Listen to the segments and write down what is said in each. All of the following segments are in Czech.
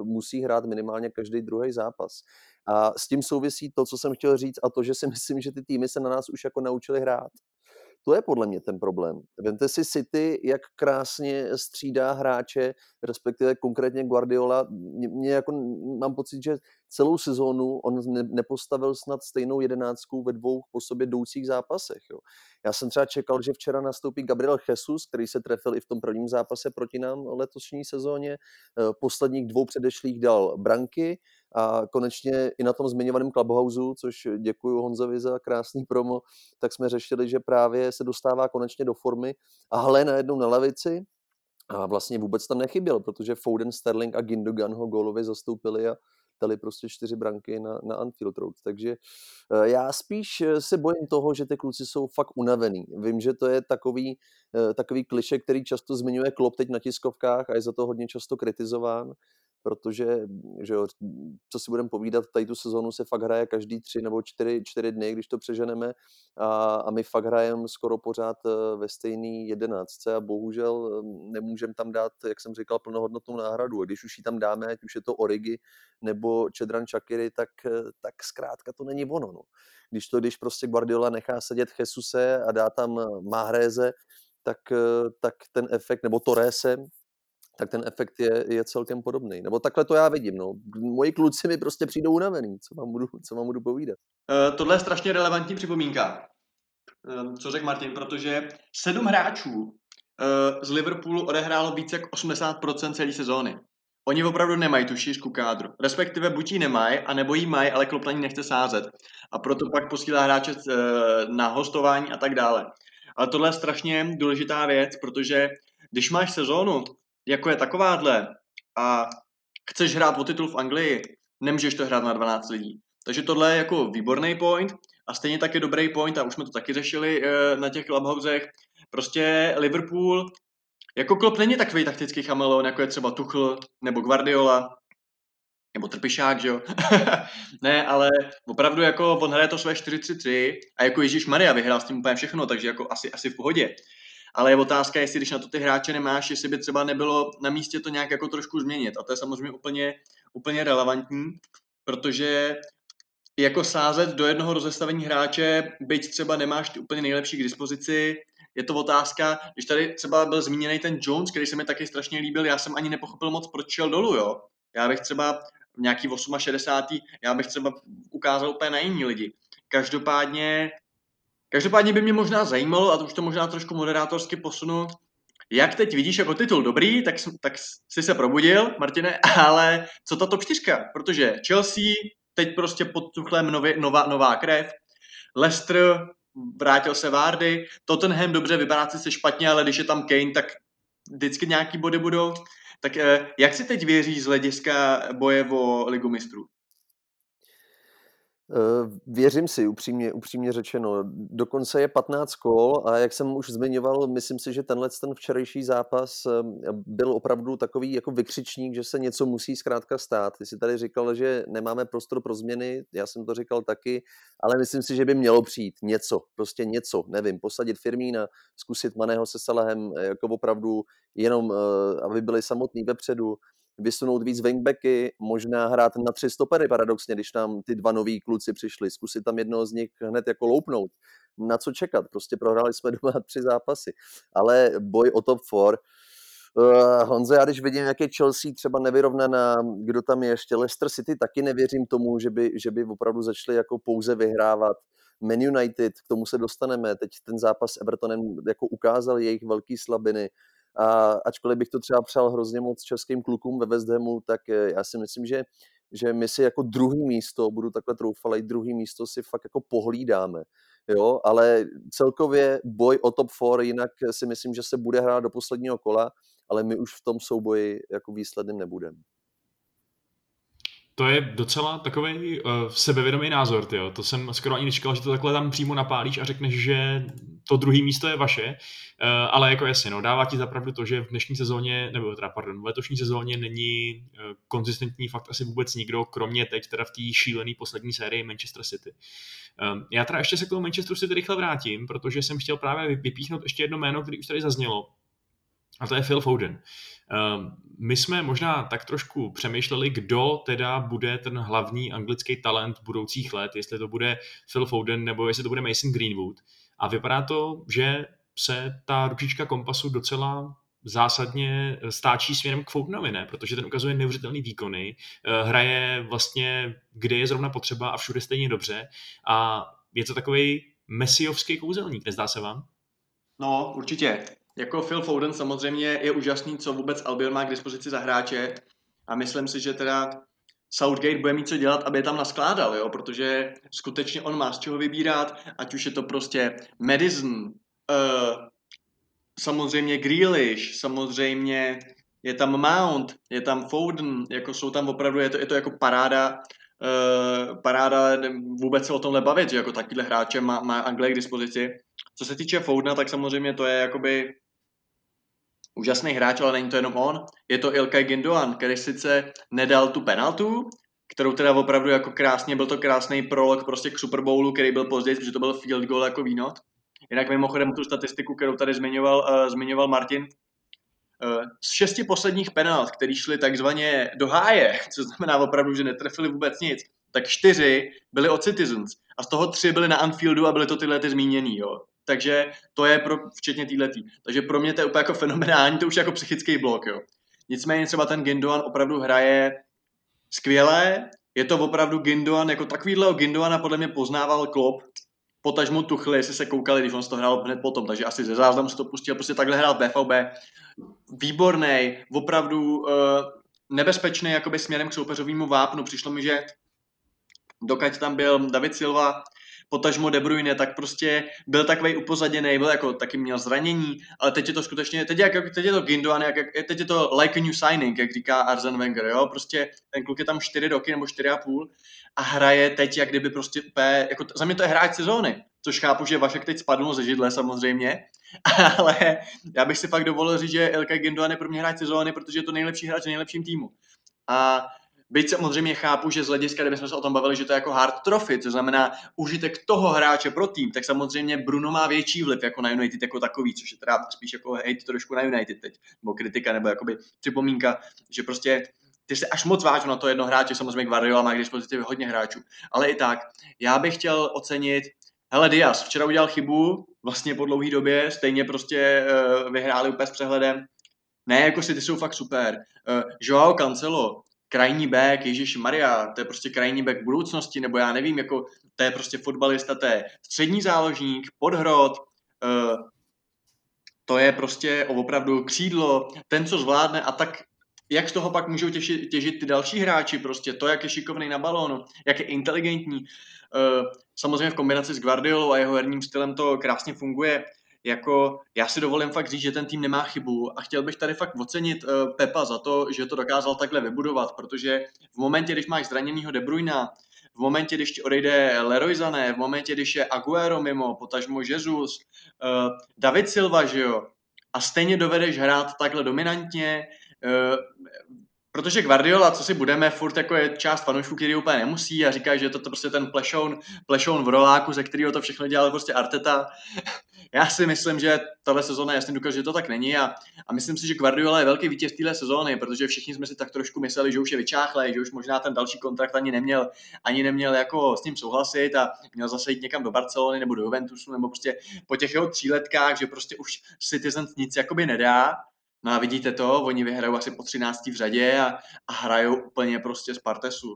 musí hrát minimálně každý druhý zápas. A s tím souvisí to, co jsem chtěl říct, a to, že si myslím, že ty týmy se na nás už jako naučily hrát. To je podle mě ten problém. Vemte si City, jak krásně střídá hráče, respektive konkrétně Guardiola. Mám pocit, že celou sezónu on nepostavil snad stejnou jedenáctku ve dvou po sobě jdoucích zápasech. Jo. Já jsem třeba čekal, že včera nastoupí Gabriel Jesus, který se trefil i v tom prvním zápase proti nám letošní sezóně. Posledních dvou předešlých dal branky a konečně i na tom zmiňovaném Clubhouseu, což děkuju Honzovi za krásný promo, tak jsme řešili, že právě se dostává konečně do formy a hle najednou na lavici a vlastně vůbec tam nechyběl, protože Foden, Sterling a Gündogan ho gólově zastoupili a dali prostě 4 branky na Anfield Road. Takže já spíš se bojím toho, že ty kluci jsou fakt unavený. Vím, že to je takový klišé, který často zmiňuje Klopp teď na tiskovkách a je za to hodně často kritizován. protože, že jo, co si budeme povídat, tady tu sezonu se fakt hraje každý 3 nebo 4 dny, když to přeženeme, a my fakt hrajeme skoro pořád ve stejný 11 a bohužel nemůžeme tam dát, jak jsem říkal, plnohodnotnou náhradu. A když už ji tam dáme, ať už je to Origi nebo Čedran Čakiry, tak zkrátka to není ono. No. Když prostě Guardiola nechá sedět Jesuse a dá tam Mahreze, tak ten efekt, nebo Torrese, tak ten efekt je celkem podobný. Nebo takhle to já vidím. No. Moji kluci mi prostě přijdou unavený. Co vám budu povídat? Tohle je strašně relevantní připomínka, co řekl Martin, protože 7 hráčů z Liverpoolu odehrálo více jak 80% celé sezóny. Oni opravdu nemají tu šířku kádru. Respektive buď ji nemají, anebo ji mají, ale Klopp na ní nechce sázet. A proto pak posílá hráče na hostování a tak dále. Ale tohle je strašně důležitá věc, protože když máš sezónu, jako je takováhle, a chceš hrát o titul v Anglii, nemůžeš to hrát na 12 lidí. Takže tohle je jako výborný point a stejně taky dobrý point, a už jsme to taky řešili na těch Clubhousech. Prostě Liverpool, jako Klopp není takový taktický chameleon, jako je třeba Tuchel nebo Guardiola, nebo Trpišák, že jo? Ne, ale opravdu jako on hraje to své 4-3-3 a jako ježišmarja vyhrál s tím úplně všechno, takže jako asi v pohodě. Ale je otázka, jestli když na to ty hráče nemáš, jestli by třeba nebylo na místě to nějak jako trošku změnit. A to je samozřejmě úplně relevantní, protože jako sázet do jednoho rozestavení hráče, byť třeba nemáš ty úplně nejlepší k dispozici, je to otázka, když tady třeba byl zmíněný ten Jones, který se mi taky strašně líbil, já jsem ani nepochopil moc, proč šel dolů, jo. Já bych třeba v nějaký 68. já bych třeba ukázal úplně na jiný lidi. Každopádně by mě možná zajímalo, a to už to možná trošku moderátorsky posunu, jak teď vidíš jako titul dobrý, tak jsi se probudil, Martine, ale co ta top 4? Protože Chelsea, teď prostě pod Tuchlem nová krev, Leicester, vrátil se Vardy, Tottenham dobře, vypadáci se špatně, ale když je tam Kane, tak vždycky nějaký body budou. Tak jak si teď věříš z hlediska boje o Ligu mistrů? Věřím si, upřímně řečeno. Dokonce je 15 gól a jak jsem už zmiňoval, myslím si, že ten včerejší zápas byl opravdu takový jako vykřičník, že se něco musí zkrátka stát. Ty jsi tady říkal, že nemáme prostor pro změny, já jsem to říkal taky, ale myslím si, že by mělo přijít něco, nevím, posadit Firmína, zkusit Maného se Salahem, jako opravdu jenom, aby byli samotní vepředu, vysunout víc wingbacky, možná hrát na 3 stopery paradoxně, když tam ty dva noví kluci přišli, zkusit tam jednoho z nich hned jako loupnout. Na co čekat? Prostě prohráli jsme doma 3 zápasy. Ale boj o top 4. Honzo, já když vidím, jak je Chelsea třeba nevyrovnaná, kdo tam je ještě, Leicester City, taky nevěřím tomu, že by opravdu začali jako pouze vyhrávat. Man United, k tomu se dostaneme, teď ten zápas s Evertonem jako ukázal jejich velké slabiny. A ačkoliv bych to třeba přál hrozně moc českým klukům ve West Hamu, tak já si myslím, že my si jako druhý místo si fakt jako pohlídáme, jo, ale celkově boj o top 4, jinak si myslím, že se bude hrát do posledního kola, ale my už v tom souboji jako výsledným nebudeme. To je docela takovej sebevědomý názor, tyjo. To jsem skoro ani nečekal, že to takhle tam přímo napálíš a řekneš, že to druhé místo je vaše, ale jako jasně, no, dává ti zapravdu to, že v dnešní sezóně, v letošní sezóně není konzistentní fakt asi vůbec nikdo, kromě teď teda v té šílené poslední sérii Manchester City. Já teda ještě se k tomu Manchesteru City rychle vrátím, protože jsem chtěl právě vypíchnout ještě jedno jméno, které už tady zaznělo, a to je Phil Foden. My jsme možná tak trošku přemýšleli, kdo teda bude ten hlavní anglický talent budoucích let, jestli to bude Phil Foden nebo jestli to bude Mason Greenwood. A vypadá to, že se ta ručička kompasu docela zásadně stáčí směrem k Fodenovi, ne? Protože ten ukazuje neuvěřitelný výkony, hraje vlastně, kde je zrovna potřeba a všude stejně dobře. A je to takovej mesiovský kouzelník, nezdá se vám? No, určitě. Jako Phil Foden samozřejmě je úžasný, co vůbec Albion má k dispozici za hráče, a myslím si, že teda Southgate bude mít co dělat, aby je tam naskládal, jo? Protože skutečně on má z čeho vybírat, ať už je to prostě Madison, samozřejmě Grealish, samozřejmě je tam Mount, je tam Foden, jako jsou tam opravdu, je to jako paráda, paráda vůbec se o tomhle bavit, že jako takovýhle hráče má Anglie k dispozici. Co se týče Foudna, tak samozřejmě to je jakoby úžasný hráč, ale není to jenom on. Je to Ilkay Gündogan, který sice nedal tu penaltu, kterou teda opravdu jako krásně, byl to krásný prolog prostě k Super Bowlu, který byl později, protože to byl field goal jako výnot. Jinak mimochodem tu statistiku, kterou tady zmiňoval Martin, z 6 posledních penalt, který šly takzvaně do háje, což znamená opravdu, že netrefili vůbec nic, tak 4 byly od Citizens a z toho 3 byly na Anfieldu a byly to tyhle ty zmíněný, jo. Takže to je včetně týhletý. Takže pro mě to je úplně jako fenomenální, to už jako psychický blok, jo. Nicméně třeba ten Gündogan opravdu hraje skvěle, je to opravdu Gündogan, jako takovýhleho Gündogana podle mě poznával Klopp, potažmo Tuchel, jestli se koukali, když on to hrál hned potom, takže asi ze záznamu se to pustil, prostě takhle hrál BVB. Výborný, opravdu nebezpečný jakoby směrem k soupeřovému vápnu. Přišlo mi, že dokud tam byl David Silva, potažmo De Bruyne, tak prostě byl takovej upozaděnej, byl jako taky měl zranění, ale teď je to skutečně, teď je to Gündogan, teď je to like a new signing, jak říká Arsene Wenger, jo, prostě ten kluk je tam 4 roky nebo 4,5 a hraje teď jak kdyby prostě jako za mě to je hráč sezóny, což chápu, že Vašek teď spadl ze židle samozřejmě, ale já bych si fakt dovolil říct, že Ilkay Gündogan je pro mě hráč sezóny, protože je to nejlepší hráč v nejlepším týmu. A byť samozřejmě chápu, že z hlediska, kdybychom se o tom bavili, že to je jako hard trophy, což znamená užitek toho hráče pro tým, tak samozřejmě Bruno má větší vliv jako na United jako takový, což je teda spíš jako hejt trošku na United teď, nebo kritika, nebo jakoby připomínka, že prostě ty se až moc vážu na to jedno hráče, samozřejmě Guardiola má k dispozici hodně hráčů, ale i tak, já bych chtěl ocenit, hele Diaz, včera udělal chybu, vlastně po dlouhý době, stejně prostě vyhráli úplně s přehledem, ne, jako si ty jsou fakt super, Joao Cancelo, krajní back, ježišmarja, to je prostě krajní back budoucnosti, nebo já nevím, jako to je prostě fotbalista, to je střední záložník, podhrot, to je prostě opravdu křídlo, ten, co zvládne a tak, jak z toho pak můžou těžit ty další hráči prostě, to, jak je šikovný na balónu, jak je inteligentní, samozřejmě v kombinaci s Guardiolou a jeho herním stylem to krásně funguje, jako já si dovolím fakt říct, že ten tým nemá chybu a chtěl bych tady fakt ocenit Pepa za to, že to dokázal takhle vybudovat, protože v momentě, když máš zraněnýho De Bruyna, v momentě, když ti odejde Leroy Sané, v momentě, když je Aguero mimo, potažmo Jesus, David Silva, že jo, a stejně dovedeš hrát takhle dominantně, protože Guardiola, co si budeme, furt jako je část fanoušků, který úplně nemusí a říká, že je to prostě ten plešoun v roláku, ze kterého to všechno dělal prostě Arteta. Já si myslím, že tahle sezóna jasně dokáže, že to tak není a myslím si, že Guardiola je velký vítěz téhle sezóny, protože všichni jsme si tak trošku mysleli, že už je vyčáchlej, že už možná ten další kontrakt ani neměl jako s ním souhlasit a měl zase jít někam do Barcelony nebo do Juventusu nebo prostě po těch jeho 3 letkách, že prostě už Citizens nic jakoby nedá. No a vidíte to, oni vyhrajou asi po 13. v řadě a hrajou úplně prostě z partesu.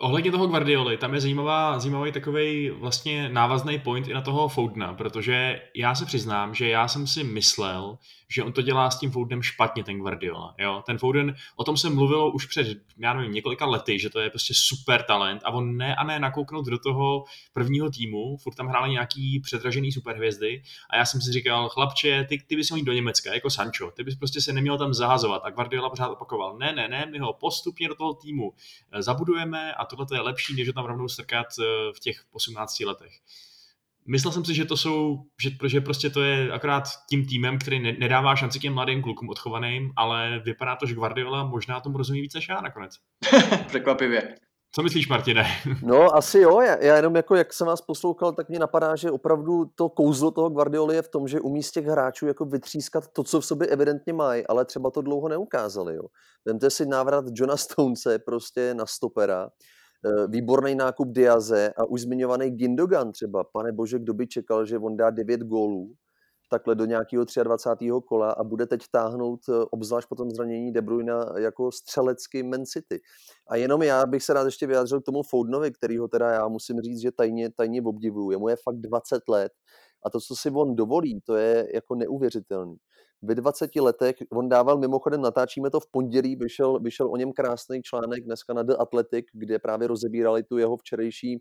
Ohledně toho Guardioli, tam je zajímavý takovej vlastně návazný point i na toho Fodena, protože já se přiznám, že já jsem si myslel, že on to dělá s tím Fodenem špatně, ten Guardiola. Jo? Ten Foden, o tom se mluvilo už před, já nevím, několika lety, že to je prostě super talent a on ne a ne nakouknout do toho prvního týmu, furt tam hráli nějaký předražený superhvězdy a já jsem si říkal, chlapče, ty bys měl jít do Německa, jako Sancho, ty bys prostě se neměl tam zahazovat a Guardiola pořád opakoval, ne, my ho postupně do toho týmu zabudujeme a tohle to je lepší, než ho tam rovnou strkat v těch 18 letech. Myslel jsem si, že prostě to je akorát tím týmem, který nedává šanci těm mladým klukům odchovaným, ale vypadá to, že Guardiola možná tomu rozumí víc než já nakonec. Překvapivě. Co myslíš, Martine? No asi jo, já jenom jako jak jsem vás poslouchal, tak mě napadá, že opravdu to kouzlo toho Guardioly je v tom, že umí z těch hráčů jako vytřískat to, co v sobě evidentně mají, ale třeba to dlouho neukázali. Jo. Vemte si návrat Johna Stonese prostě na stopera, výborný nákup Diaze a už zmiňovaný Gündogan třeba. Pane bože, kdo by čekal, že on dá 9 gólů takhle do nějakého 23. kola a bude teď táhnout obzvlášť po tom zranění De Bruyna jako střelecký Man City. A jenom já bych se rád ještě vyjádřil k tomu Fodenovi, kterýho teda já musím říct, že tajně obdivuju. Jemu je fakt 20 let a to, co si on dovolí, to je jako neuvěřitelný. Ve 20 letech, on dával, mimochodem natáčíme to v pondělí, vyšel o něm krásný článek dneska na The Athletic, kde právě rozebírali tu jeho včerejší,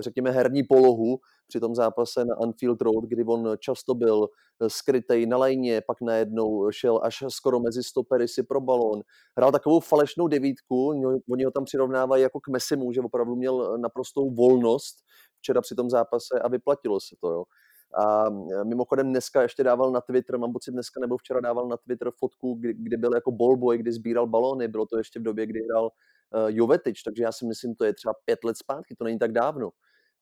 řekněme, herní polohu při tom zápase na Anfield Road, kdy on často byl skrytej na lajně, pak najednou šel až skoro mezi stopery si pro balón. Hrál takovou falešnou 9, oni ho tam přirovnávají jako k Messimu, že opravdu měl naprostou volnost včera při tom zápase a vyplatilo se to, jo. A mimochodem dneska ještě dával na Twitter, mám pocit dneska nebo včera dával na Twitter fotku, kdy byl jako ballboy, kdy sbíral balóny, bylo to ještě v době, kdy hrál Jovetic, takže já si myslím, to je třeba 5 let zpátky, to není tak dávno.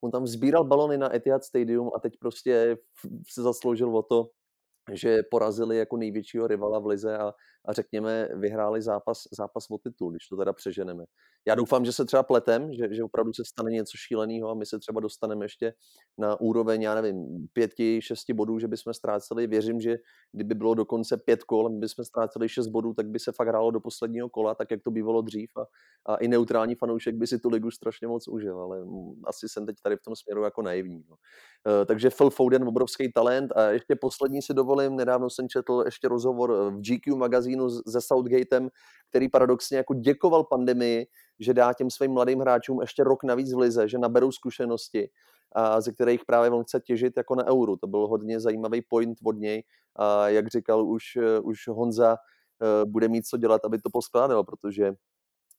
On tam sbíral balony na Etihad Stadium a teď prostě se zasloužil o to, že porazili jako největšího rivala v lize a řekněme, vyhráli zápas o titul, když to teda přeženeme. Já doufám, že se třeba pletem, že opravdu se stane něco šíleného a my se třeba dostaneme ještě na úroveň, já nevím, 5, 6 bodů, že bychom ztráceli. Věřím, že kdyby bylo dokonce 5 kol, my bychom ztráceli 6 bodů, tak by se fakt hrálo do posledního kola, tak jak to bývalo dřív a i neutrální fanoušek by si tu ligu strašně moc užil, ale asi jsem teď tady v tom směru jako naivní. No. Takže Phil Foden, obrovský talent a ještě poslední si dovolím, nedávno jsem četl ještě rozhovor v GQ magazínu se Southgatem, který paradoxně jako děkoval pandemii, že dá těm svým mladým hráčům ještě rok navíc v lize, že naberou zkušenosti, a ze kterých právě on chce těžit jako na euru. To byl hodně zajímavý point od něj a jak říkal už Honza, bude mít co dělat, aby to poskládal, protože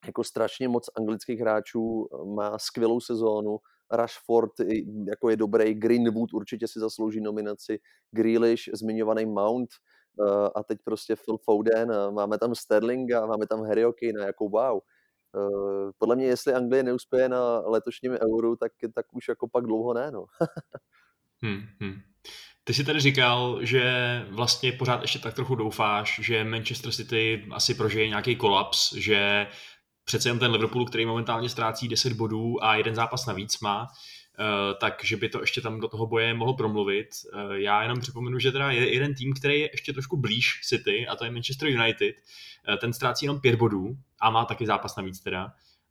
jako strašně moc anglických hráčů má skvělou sezónu, Rashford jako je dobrý, Greenwood určitě si zaslouží nominaci, Grealish, zmiňovaný Mount, a teď prostě Phil Foden, máme tam Sterlinga, máme tam Harryho Kanea, jako wow. Podle mě, jestli Anglie neuspěje na letošním euru, tak už jako pak dlouho ne, no. Ty jsi tady říkal, že vlastně pořád ještě tak trochu doufáš, že Manchester City asi prožije nějaký kolaps, že přece jen ten Liverpool, který momentálně ztrácí 10 bodů a 1 zápas navíc má, takže by to ještě tam do toho boje mohlo promluvit. Já jenom připomenu, že teda je jeden tým, který je ještě trošku blíž City, a to je Manchester United. Ten ztrácí jenom 5 bodů a má taky zápas navíc teda.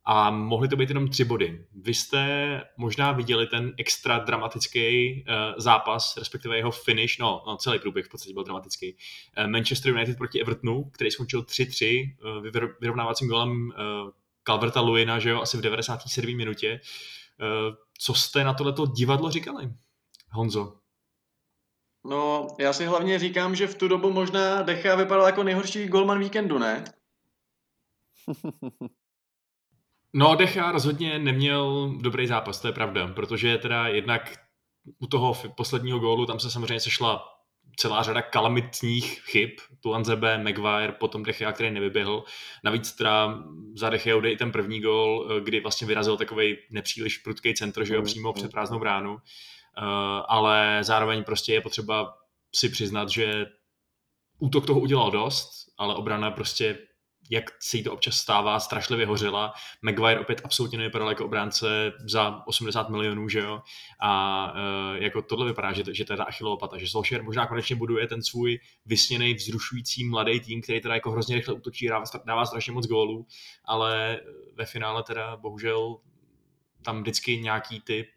A mohly to být jenom 3 body. Vy jste možná viděli ten extra dramatický zápas, respektive jeho finish, no celý průběh v podstatě byl dramatický. Manchester United proti Evertonu, který skončil 3-3 vyrovnávacím golem Calverta-Lewina, že jo, asi v 97. minutě. Co jste na tohleto divadlo říkali, Honzo? No, já si hlavně říkám, že v tu dobu možná De Gea vypadal jako nejhorší golman víkendu, ne? No, De Gea rozhodně neměl dobrý zápas, to je pravda, protože teda jednak u toho posledního gólu tam se samozřejmě sešla celá řada kalamitních chyb, Tuanzebe, Maguire, potom De Gea, který nevyběhl. Navíc teda za De Gea jde i ten první gól, kdy vlastně vyrazil takovej nepříliš prudký centr, že jo, přímo před prázdnou bránu. Ale zároveň prostě je potřeba si přiznat, že útok toho udělal dost, ale obrana prostě, jak se jí to občas stává, strašlivě hořela. Maguire opět absolutně nevypadal jako obránce za 80 milionů, že jo? A jako tohle vypadá, že teda Achillova pata, že Solskjaer možná konečně buduje ten svůj vysněnej, vzrušující mladý tým, který teda jako hrozně rychle útočí, dává strašně moc gólů, ale ve finále teda bohužel tam vždycky nějaký ty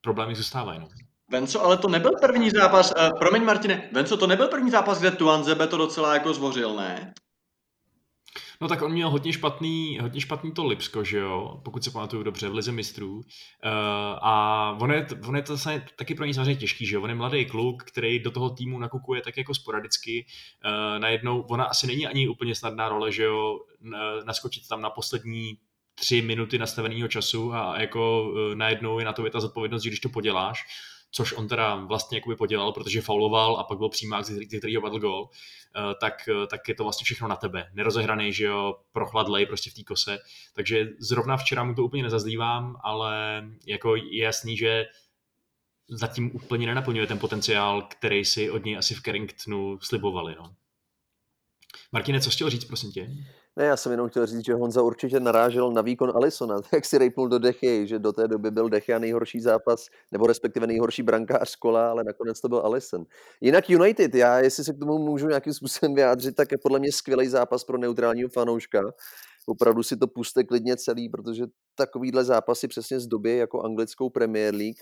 problémy zůstávají. No. Venco, ale to nebyl první zápas, promiň Martine, Venco, to nebyl první zápas, kde Tuanzebe to docela jako zvořil, ne? No tak on měl hodně špatný to Lipsko, že jo, pokud se pamatuju dobře, v lize mistrů. A on je to taky pro něj samozřejmě těžký, že jo, on je mladý kluk, který do toho týmu nakukuje tak jako sporadicky. Najednou, ona asi není ani úplně snadná role, že jo, naskočit tam na poslední 3 minuty nastaveného času a jako najednou je na to ta zodpovědnost, že když to poděláš, což on teda vlastně jakoby podělal, protože fauloval a pak byl přímák, ze kterého padl gól, tak je to vlastně všechno na tebe. Nerozehraný, že jo, prochladlej prostě v té kose. Takže zrovna včera mu to úplně nezazlívám, ale jako je jasný, že zatím úplně nenaplňuje ten potenciál, který si od něj asi v Carringtonu slibovali. No. Martine, co jsi chtěl říct, prosím tě? Ne, já jsem jenom chtěl říct, že Honza určitě narážel na výkon Alissona, jak si rejpnul do De Gea, že do té doby byl De Gea nejhorší zápas, nebo respektive nejhorší brankář kola, ale nakonec to byl Alisson. Jinak United, já jestli se k tomu můžu nějakým způsobem vyjádřit, tak je podle mě skvělý zápas pro neutrálního fanouška. Opravdu si to puste klidně celý, protože takovýhle zápasy přesně z doby jako anglickou Premier League.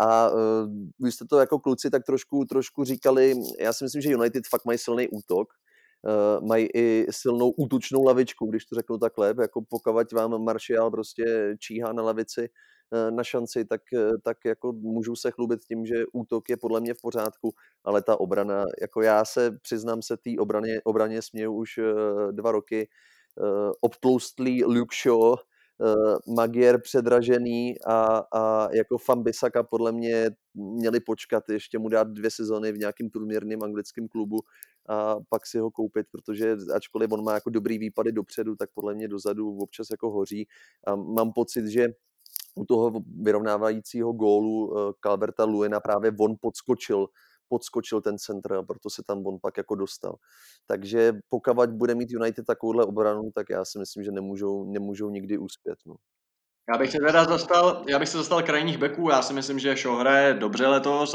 A vy jste to jako kluci tak trošku říkali, já si myslím, že United fakt mají silný útok. Mají i silnou útočnou lavičku, když to řeknu takhle, jako pokud vám Martial prostě číhá na lavici na šanci, tak jako můžu se chlubit tím, že útok je podle mě v pořádku, ale ta obrana, jako já se přiznám se té obraně směju už 2 roky, obtloustlý Luke Shaw Maguire předražený a jako Fambisaka podle mě měli počkat, ještě mu dát 2 sezony v nějakým průměrným anglickém klubu a pak si ho koupit, protože ačkoliv on má jako dobrý výpady dopředu, tak podle mě dozadu občas jako hoří. A mám pocit, že u toho vyrovnávajícího gólu Calverta-Lewina právě on podskočil ten centr a proto se tam on pak jako dostal. Takže pokud bude mít United takovouhle obranu, tak já si myslím, že nemůžou nikdy uspět. No. Já bych se dostal krajních beků, já si myslím, že Shaw hraje dobře letos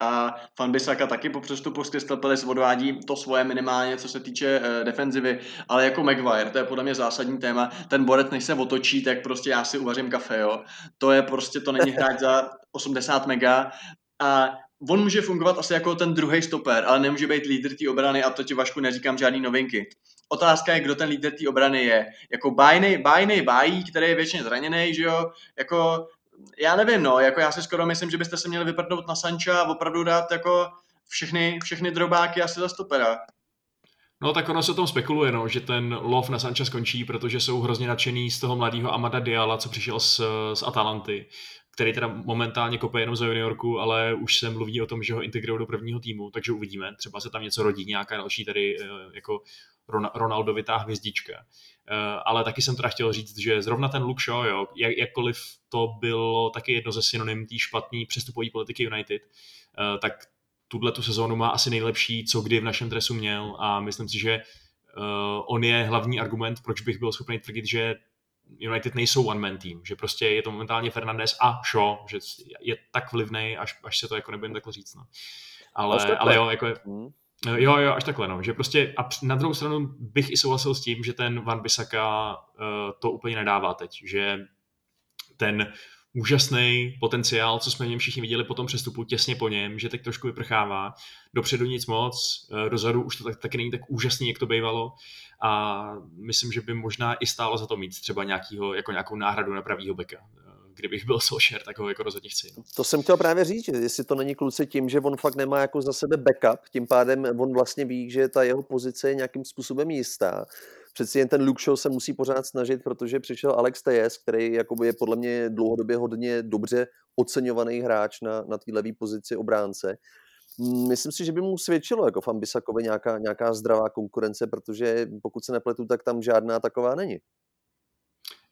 a Wan-Bissaka taky po přestupu z Crystal Palace odvádí to svoje minimálně, co se týče defenzivy, ale jako Maguire, to je podle mě zásadní téma, ten borec než se otočí, tak prostě já si uvařím kafe, jo. To je prostě, to není hráč za 80 mega a on může fungovat asi jako ten druhý stoper, ale nemůže být lídr té obrany a to ti, Vašku, neříkám žádný novinky. Otázka je, kdo ten lídr té obrany je. Jako Bájí, který je věčně zraněný, že jo? Jako, já nevím, no, jako já si skoro myslím, že byste se měli vyprdnout na Sancha a opravdu dát jako všechny drobáky asi za stopera. No tak ono se o tom spekuluje, no, že ten lov na Sancha skončí, protože jsou hrozně nadšený z toho mladého Amada Diala, co přišel z Atalanty, který teda momentálně kope jenom za juniorku, ale už se mluví o tom, že ho integrujou do prvního týmu, takže uvidíme. Třeba se tam něco rodí, nějaká další tady jako Ronaldovitá hvězdička. Ale taky jsem teda chtěl říct, že zrovna ten Luke Shaw, jo, jakkoliv to bylo taky jedno ze synonym té špatné přestupové politiky United, tak tuhle tu sezónu má asi nejlepší, co kdy v našem dresu měl a myslím si, že on je hlavní argument, proč bych byl schopný tvrdit, že United nejsou one-man team, že prostě je to momentálně Fernandes a Shaw, že je tak vlivnej, až se to jako nebudem takhle říct. No. Ale jo, jako je, jo, až takhle, no. Že prostě, a na druhou stranu bych i souhlasil s tím, že ten Wan-Bissaka to úplně nedává teď, že ten úžasný potenciál, co jsme v něm všichni viděli po tom přestupu, těsně po něm, že teď trošku vyprchává, dopředu nic moc, dozadu už to taky není tak úžasný, jak to bývalo a myslím, že by možná i stálo za to mít třeba nějakou náhradu na pravýho beka. Kdybych byl Solskjaer, tak ho jako rozhodně chci. No. To jsem chtěl právě říct, že jestli to není kluci tím, že on fakt nemá jako za sebe backup, tím pádem on vlastně ví, že ta jeho pozice je nějakým způsobem jistá. Přeci jen ten Luke Shaw se musí pořád snažit, protože přišel Alex Tejes, který jakoby je podle mě dlouhodobě hodně dobře oceňovaný hráč na té levé pozici obránce. Myslím si, že by mu svědčilo jako Wan-Bissakovi nějaká zdravá konkurence, protože pokud se nepletu, tak tam žádná taková není.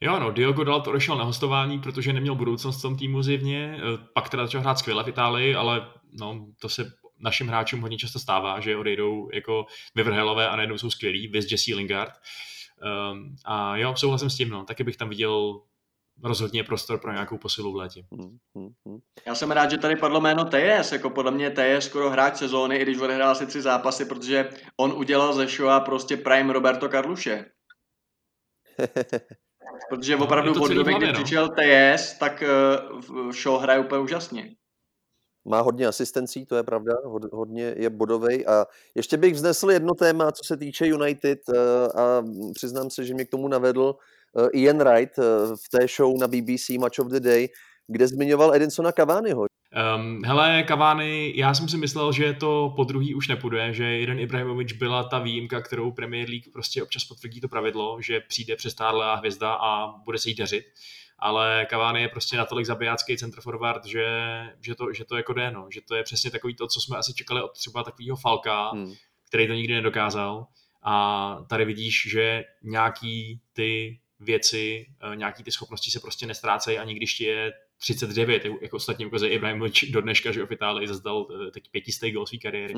Jo, no, Diogo Dalot odešel na hostování, protože neměl budoucnost v tom týmu zjevně, pak teda začal hrát skvěle v Itálii, ale no, to se našim hráčům hodně často stává, že odejdou jako vyvrhelové a najednou jsou skvělí, viz Jesse Lingard. A jo, souhlasím s tím, no, taky bych tam viděl rozhodně prostor pro nějakou posilu v létě. Já jsem rád, že tady padlo jméno TS, jako podle mě TS skoro hráč sezóny, i když odehrál si 3 zápasy, protože on udělal ze Showa prostě prime Roberto Carluše. Protože opravdu od doby, kdy přišel TS, tak Shaw hraje úplně úžasně. Má hodně asistencí, to je pravda, hodně je bodovej a ještě bych vznesl jedno téma, co se týče United a přiznám se, že mě k tomu navedl Ian Wright v té show na BBC Match of the Day, kde zmiňoval Edinsona Cavaniho. Hele, Cavani, já jsem si myslel, že to po druhý už nepůjde, že jeden Ibrahimović byla ta výjimka, kterou Premier League prostě občas potvrdí to pravidlo, že přijde přestárlá hvězda a bude se jí dařit, ale Cavani je prostě natolik zabijácký centroforward, že to jako jde, no, že to je přesně takový to, co jsme asi čekali od třeba takového Falka, který to nikdy nedokázal a tady vidíš, že nějaký ty věci, nějaký ty schopnosti se prostě nestrácejí, ani když ti je 39, jako ostatně ukazuje Ibrahimović do dneška, že v Itálii zazdal teď 500 gól své kariéry.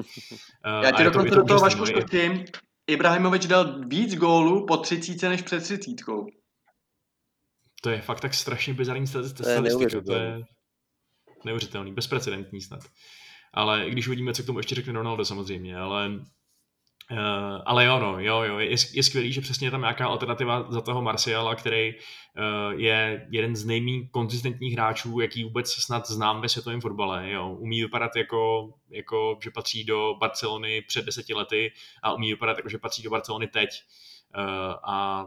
Já ti dokonce do toho, Vašku, zkusím. Ibrahimović dal víc gólů po 30 než před 30. To je fakt tak strašně bizarní statistika. To je neuvěřitelný, bezprecedentní snad. Ale když uvidíme, co k tomu ještě řekne Ronaldo samozřejmě, ale jo, je skvělý, že přesně je tam nějaká alternativa za toho Marciala, který je jeden z nejméně konzistentních hráčů, jaký vůbec snad znám ve světovém fotbale. Jo. Umí vypadat jako, že patří do Barcelony před 10 lety a umí vypadat jako, že patří do Barcelony teď. A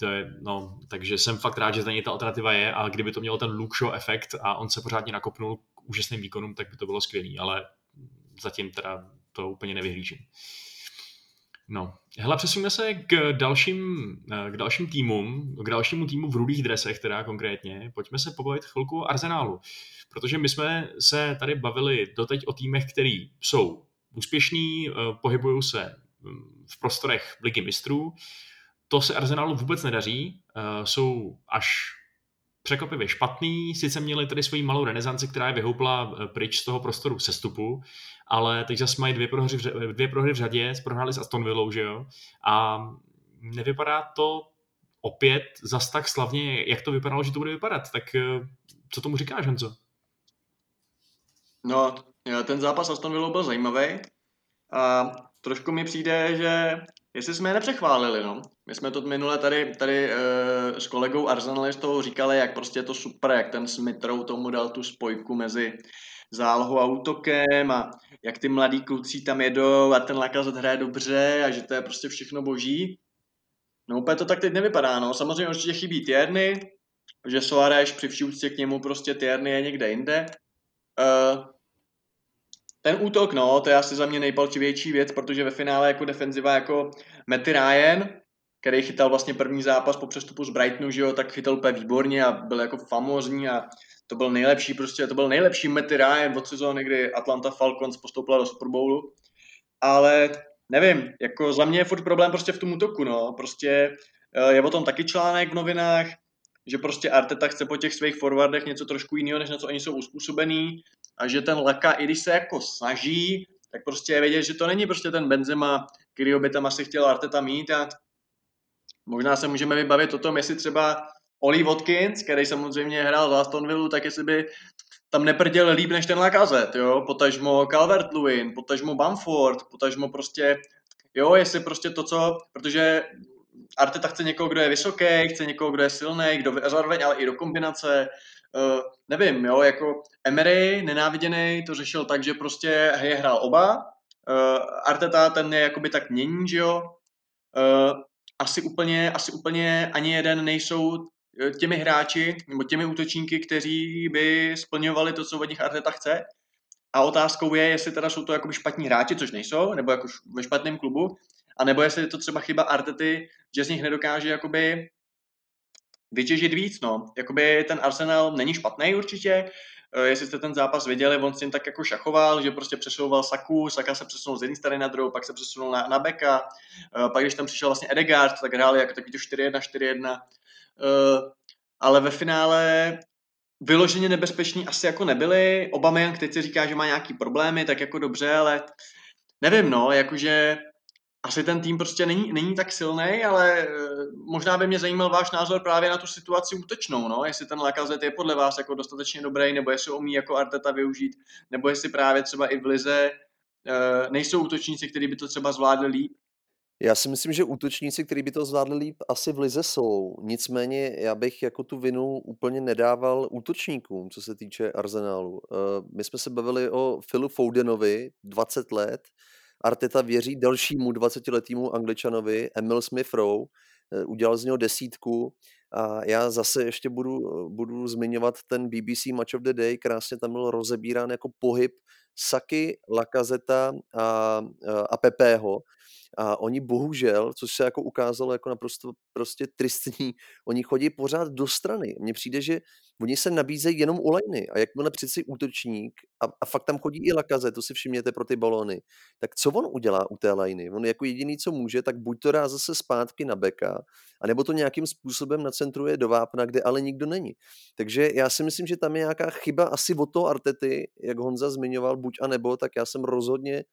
to je, no, takže jsem fakt rád, že za něj ta alternativa je a kdyby to mělo ten Luke Shaw efekt a on se pořádně nakopnul k úžasným výkonům, tak by to bylo skvělý, ale zatím teda to úplně nevyhlížím. No, hele, přesuneme se k dalším týmům, k dalšímu týmu v rudých dresech teda konkrétně. Pojďme se pobavit chvilku o Arsenálu, protože my jsme se tady bavili doteď o týmech, který jsou úspěšní, pohybují se v prostorech ligy mistrů. To se Arsenalu vůbec nedaří, jsou až překvapivě špatný, sice měli tady svoji malou renesanci, která je vyhoupla pryč z toho prostoru sestupu, ale teď zase mají dvě prohry v řadě, prohráli s Aston Villou, že jo, a nevypadá to opět zas tak slavně, jak to vypadalo, že to bude vypadat, tak co tomu říkáš, Honzo? No, ten zápas s Aston Villou byl zajímavý a trošku mi přijde, že jestli jsme je nepřechválili, no. My jsme to minule tady s kolegou Arsenalistou říkali, jak prostě je to super, jak ten Smith Rowe tomu dal tu spojku mezi zálohou a útokem a jak ty mladí kluci tam jedou a ten Lacazette hraje dobře a že to je prostě všechno boží. No úplně to tak teď nevypadá, no. Samozřejmě určitě chybí Tierney, že Soares při vší úctě k němu prostě Tierney je někde jinde. Ten útok, no, to je asi za mě nejpalčivější věc, protože ve finále jako defenziva jako Matty Ryan, který chytal vlastně první zápas po přestupu z Brightonu, že jo, tak chytal úplně výborně a byl jako famózní a to byl nejlepší Matty Ryan od sezóny, kdy Atlanta Falcons postoupila do Super Bowlu. Ale nevím, jako za mě je furt problém prostě v tom útoku, no, prostě je o tom taky článek v novinách, že prostě Arteta chce po těch svých forwardech něco trošku jiného, než na co oni jsou uspůsobený, a že ten Laka, i když se jako snaží, tak prostě je vědět, že to není prostě ten Benzema, kterýho by tam asi chtěl Arteta mít. A možná se můžeme vybavit o tom, jestli třeba Oli Watkins, který samozřejmě hrál za Aston Villu, tak jestli by tam neprděl líp než ten Lacazette, jo, potažmo Calvert-Lewin, potažmo Bamford, potažmo prostě, jo, jestli prostě to, co, protože Arteta chce někoho, kdo je vysoký, chce někoho, kdo je silný, zároveň ale i do kombinace. Nevím, jo, jako Emery, nenáviděnej, to řešil tak, že prostě je hrál oba. Arteta, ten je jakoby tak mění, že jo. Asi úplně ani jeden nejsou těmi hráči, nebo těmi útočníky, kteří by splňovali to, co od nich Arteta chce. A otázkou je, jestli teda jsou to jakoby špatní hráči, což nejsou, nebo jako ve špatném klubu, anebo jestli je to třeba chyba Artety, že z nich nedokáže jakoby vytěžit víc, no. Jakoby ten Arsenal není špatný určitě, jestli jste ten zápas viděli, on s ním tak jako šachoval, že prostě přesouval Saku, Saka se přesunul z jedné strany na druhou, pak se přesunul na beka, pak když tam přišel vlastně Ødegaard, tak hráli jako takový to 4-1, ale ve finále vyloženě nebezpeční asi jako nebyli. Aubameyang teď si říká, že má nějaký problémy, tak jako dobře, ale nevím, no, jakože asi ten tým prostě není tak silný, ale možná by mě zajímal váš názor právě na tu situaci útočnou, no, jestli ten Lacazette je podle vás jako dostatečně dobrý, nebo jestli umí jako Arteta využít, nebo jestli právě třeba i v lize nejsou útočníci, kteří by to třeba zvládli líp. Já si myslím, že útočníci, kteří by to zvládli líp, asi v lize jsou. Nicméně já bych jako tu vinu úplně nedával útočníkům, co se týče Arsenálu. My jsme se bavili o Philu Fodenovi, 20 let, Arteta věří dalšímu 20-letému Angličanovi, Emil Smith-Rowe, udělal z něho 10. A já zase ještě budu zmiňovat ten BBC Match of the Day, krásně tam byl rozebírán jako pohyb Saky, Lacazetta a Pepeho. A oni bohužel, což se jako ukázalo jako naprosto prostě tristní, oni chodí pořád do strany. Mně přijde, že oni se nabízejí jenom u lajny a jakmile přeci útočník a fakt tam chodí i Lacazette, to si všimněte pro ty balony, tak co on udělá u té lajny? On jako jediný, co může, tak buď to dá zase zpátky na beka, anebo to nějakým způsobem nacentruje do vápna, kde ale nikdo není. Takže já si myslím, že tam je nějaká chyba asi od toho Artety, jak Honza zmiňoval, buď a nebo, tak já jsem rozhodně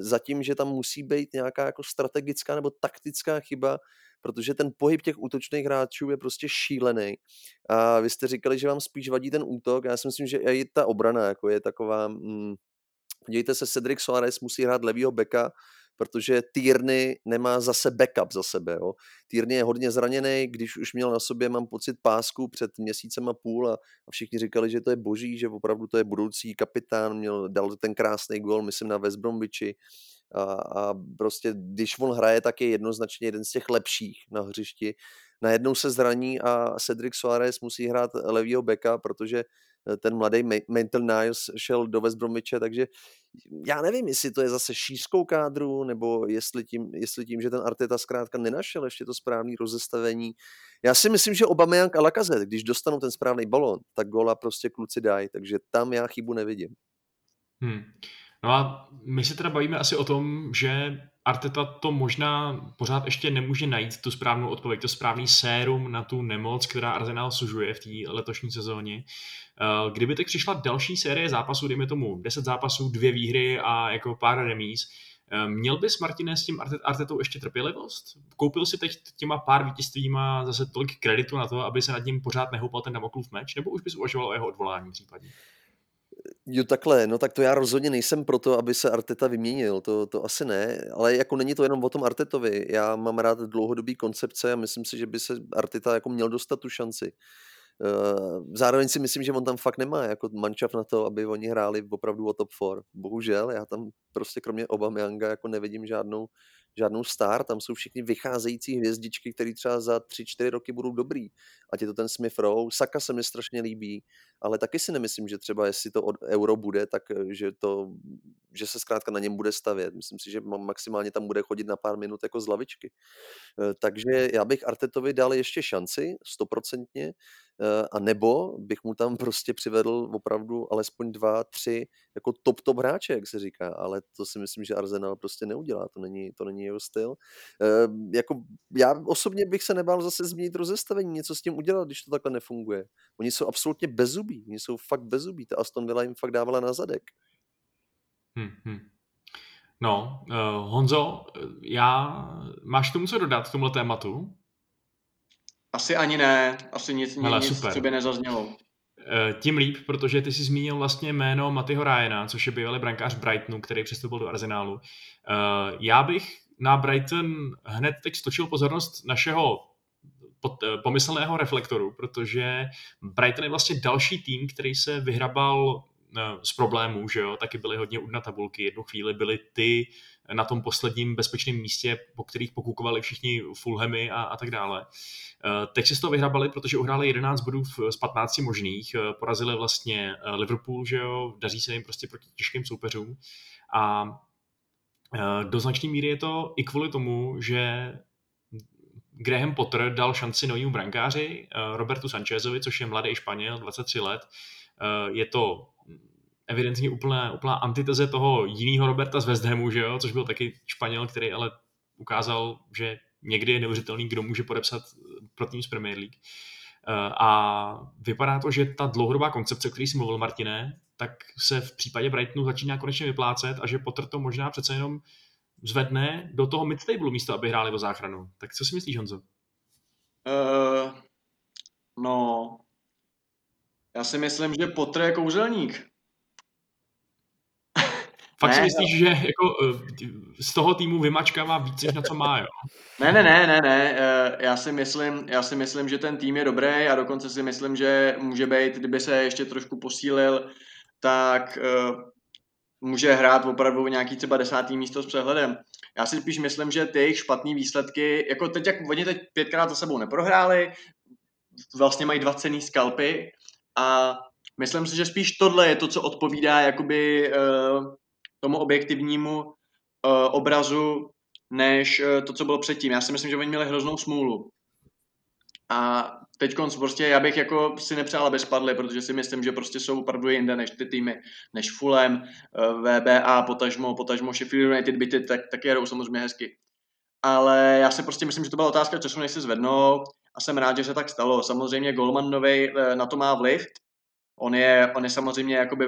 zatím, že tam musí být nějaká jako strategická nebo taktická chyba, protože ten pohyb těch útočných hráčů je prostě šílený. A vy jste říkali, že vám spíš vadí ten útok. Já si myslím, že i ta obrana jako je taková. Podívejte se, Cedric Soares musí hrát levýho beka, protože Tierney nemá zase backup za sebe. Jo. Tierney je hodně zraněný, když už měl na sobě, mám pocit, pásku před měsícem a půl a všichni říkali, že to je boží, že opravdu to je budoucí kapitán, dal ten krásný gól, myslím, na West Bromwichi a prostě, když on hraje, tak je jednoznačně jeden z těch lepších na hřišti. Najednou se zraní a Cedric Soares musí hrát levýho beka, protože ten mladý Maitland-Niles šel do West Bromwiche, takže já nevím, jestli to je zase šířkou kádru, nebo jestli tím, že ten Arteta zkrátka nenašel ještě to správné rozestavení. Já si myslím, že Aubameyang a Lacazette, když dostanou ten správný balón, tak góla prostě kluci dají, takže tam já chybu nevidím. No a my se teda bavíme asi o tom, že Arteta to možná pořád ještě nemůže najít tu správnou odpověď, to správný sérum na tu nemoc, která Arsenal sužuje v té letošní sezóně. Kdyby tak přišla další série zápasů, dejme tomu 10 zápasů, 2 výhry a jako pár remíz, měl bys, Martine, s tím Artetou ještě trpělivost? Koupil si teď těma pár vítězstvíma zase tolik kreditu na to, aby se nad ním pořád nehoupal ten Damoklův meč, nebo už bys uvažoval o jeho odvolání případně? Jo, takhle, no tak to já rozhodně nejsem proto, aby se Arteta vyměnil, to asi ne, ale jako není to jenom o tom Artetovi, já mám rád dlouhodobý koncepce a myslím si, že by se Arteta jako měl dostat tu šanci. Zároveň si myslím, že on tam fakt nemá jako mančaft na to, aby oni hráli opravdu o top 4. Bohužel, já tam prostě kromě Aubameyanga jako nevidím žádnou star, tam jsou všichni vycházející hvězdičky, které třeba za 3-4 roky budou dobrý. Ať je to ten Smith Rowe, Saka se mi strašně líbí, ale taky si nemyslím, že třeba jestli to od Euro bude, tak že se zkrátka na něm bude stavět. Myslím si, že maximálně tam bude chodit na pár minut jako z lavičky. Takže já bych Artetovi dal ještě šanci, 100%, a nebo bych mu tam prostě přivedl opravdu alespoň 2-3 jako top hráče, jak se říká, ale to si myslím, že Arsenal prostě neudělá, to není jeho styl. Jako já osobně bych se nebál zase změnit rozestavení, něco s tím udělat, když to takhle nefunguje. Oni jsou absolutně bezzubí, ta Aston Villa jim fakt dávala na zadek. No, Honzo, máš tomu co dodat k tomhle tématu? Asi ani ne, asi nic co by nezaznělo. Tím líp, protože ty jsi zmínil vlastně jméno Mattyho Ryana, což je bývalý brankář Brightonu, který přestoupil do Arsenalu. Já bych na Brighton hned teď stočil pozornost našeho pomyslného reflektoru, protože Brighton je vlastně další tým, který se vyhrabal z problémů, že jo, taky byly hodně udna tabulky, jednu chvíli byly ty na tom posledním bezpečném místě, po kterých pokukovali všichni Fulhamy a tak dále. Teď se z toho vyhrabali, protože uhráli 11 bodů z 15 možných, porazili vlastně Liverpool, že jo, daří se jim prostě proti těžkým soupeřům a do značné míry je to i kvůli tomu, že Graham Potter dal šanci novému brankáři Robertu Sanchezovi, což je mladý Španěl, 23 let, je to evidentně úplná antiteze toho jinýho Roberta z West Hamu, že jo? Což byl taky Španěl, který ale ukázal, že někdy je neuvěřitelný, kdo může podepsat pro tým z Premier League. A vypadá to, že ta dlouhodobá koncepce, o který jsi mluvil, Martine, tak se v případě Brightonu začíná konečně vyplácet a že Potter to možná přece jenom zvedne do toho mid-table místo, aby hráli o záchranu. Tak co si myslíš, Honzo? No, já si myslím, že Potter je kouzelník. Fakt si myslíš, že jako z toho týmu vymačkává víc, než na co má, jo? Ne. Já si myslím, že ten tým je dobrý a dokonce si myslím, že může být, kdyby se ještě trošku posílil, tak může hrát opravdu v nějaký třeba 10. místo s přehledem. Já si spíš myslím, že ty jejich špatný výsledky, jako teď, jak oni teď 5krát za sebou neprohráli, vlastně mají 2 cenný skalpy a myslím si, že spíš tohle je to, co odpovídá jakoby tomu objektivnímu obrazu, než to, co bylo předtím. Já si myslím, že oni měli hroznou smůlu. A teď prostě já bych jako si nepřál, aby spadli, protože si myslím, že prostě jsou opravdu jinde než ty týmy, než Fulham, VBA, potažmo Sheffield United, byty, tak taky jedou samozřejmě hezky. Ale já si prostě myslím, že to byla otázka času, než se zvednou a jsem rád, že se tak stalo. Samozřejmě Goldman novej na to má vliv. On je samozřejmě jakoby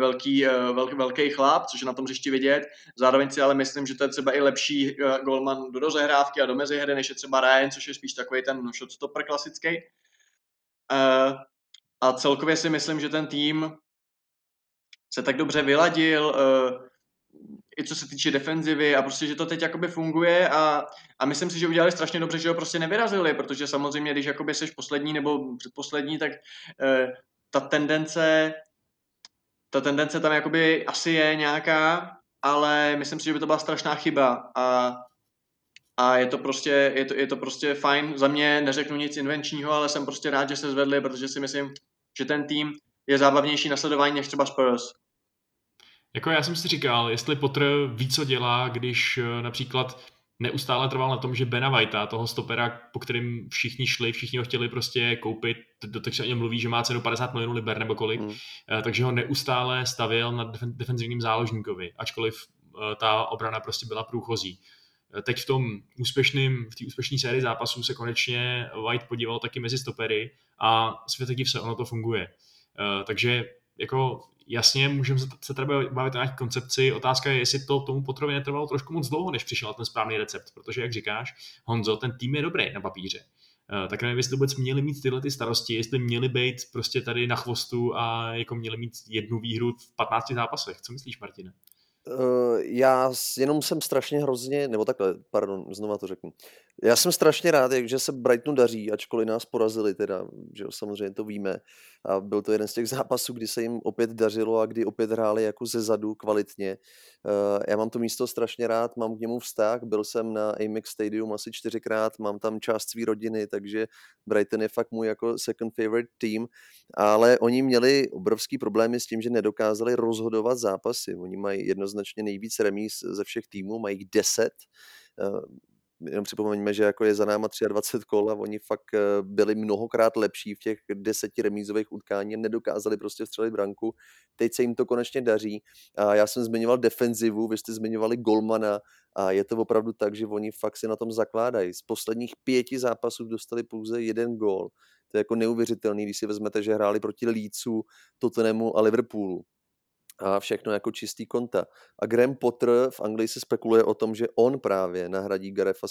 velký chlap, což je na tom hřišti vidět. Zároveň si ale myslím, že to je třeba i lepší golman do rozehrávky a do mezihry, než je třeba Ryan, což je spíš takový ten shotstopper klasický. A celkově si myslím, že ten tým se tak dobře vyladil, i co se týče defenzivy a prostě, že to teď jakoby funguje a myslím si, že udělali strašně dobře, že ho prostě nevyrazili, protože samozřejmě, když jakoby seš poslední nebo předposlední, tak ta tendence tam jakoby asi je nějaká, ale myslím si, že by to byla strašná chyba a je to prostě fajn. Za mě neřeknu nic invenčního, ale jsem prostě rád, že se zvedli, protože si myslím, že ten tým je zábavnější na sledování než třeba Spurs. Jako já jsem si říkal, jestli Potter ví, co dělá, když například neustále trval na tom, že Bena Whitea, toho stopera, po kterým všichni šli, všichni ho chtěli prostě koupit, doteď se o něm mluví, že má cenu 50 milionů liber nebo kolik, takže ho neustále stavěl na defenzivním záložníkovi, ačkoliv ta obrana prostě byla průchozí. Teď v té úspěšné sérii zápasů se konečně White podíval taky mezi stopery a světe div se, ono to funguje. Takže jako jasně, můžeme se třeba bavit o nějaké koncepci. Otázka je, jestli to tomu Potterovi netrvalo trošku moc dlouho, než přišel na ten správný recept, protože jak říkáš, Honzo, ten tým je dobrý na papíře. Tak nevím, jestli vůbec měli mít tyhle ty starosti, jestli měli být prostě tady na chvostu a jako měli mít jednu výhru v 15 zápasech. Co myslíš, Martine? Já jenom jsem strašně hrozně, nebo takhle, pardon, znova to řeknu. Já jsem strašně rád, že se Brightonu daří, ačkoliv nás porazili teda, že samozřejmě to víme. A byl to jeden z těch zápasů, kdy se jim opět dařilo a kdy opět hráli jako zezadu kvalitně. Já mám to místo strašně rád, mám k němu vztah, byl jsem na Amex Stadium asi 4x, mám tam část své rodiny, takže Brighton je fakt můj jako second favorite team, ale oni měli obrovský problémy s tím, že nedokázali rozhodovat zápasy. Oni mají jednoznačně nejvíc remíz ze všech týmů, mají jich 10. Jenom připomeňme, že jako je za náma 23 kol a oni fakt byli mnohokrát lepší v těch 10 remízových utkání, nedokázali prostě vstřelit branku. Teď se jim to konečně daří. A já jsem zmiňoval defenzivu, vy jste zmiňovali golmana a je to opravdu tak, že oni fakt si na tom zakládají. Z posledních 5 zápasů dostali pouze 1 gól. To je jako neuvěřitelný, když si vezmete, že hráli proti Leedsu, Tottenhamu a Liverpoolu. A všechno jako čistý konta. A Graham Potter v Anglii se spekuluje o tom, že on právě nahradí Garetha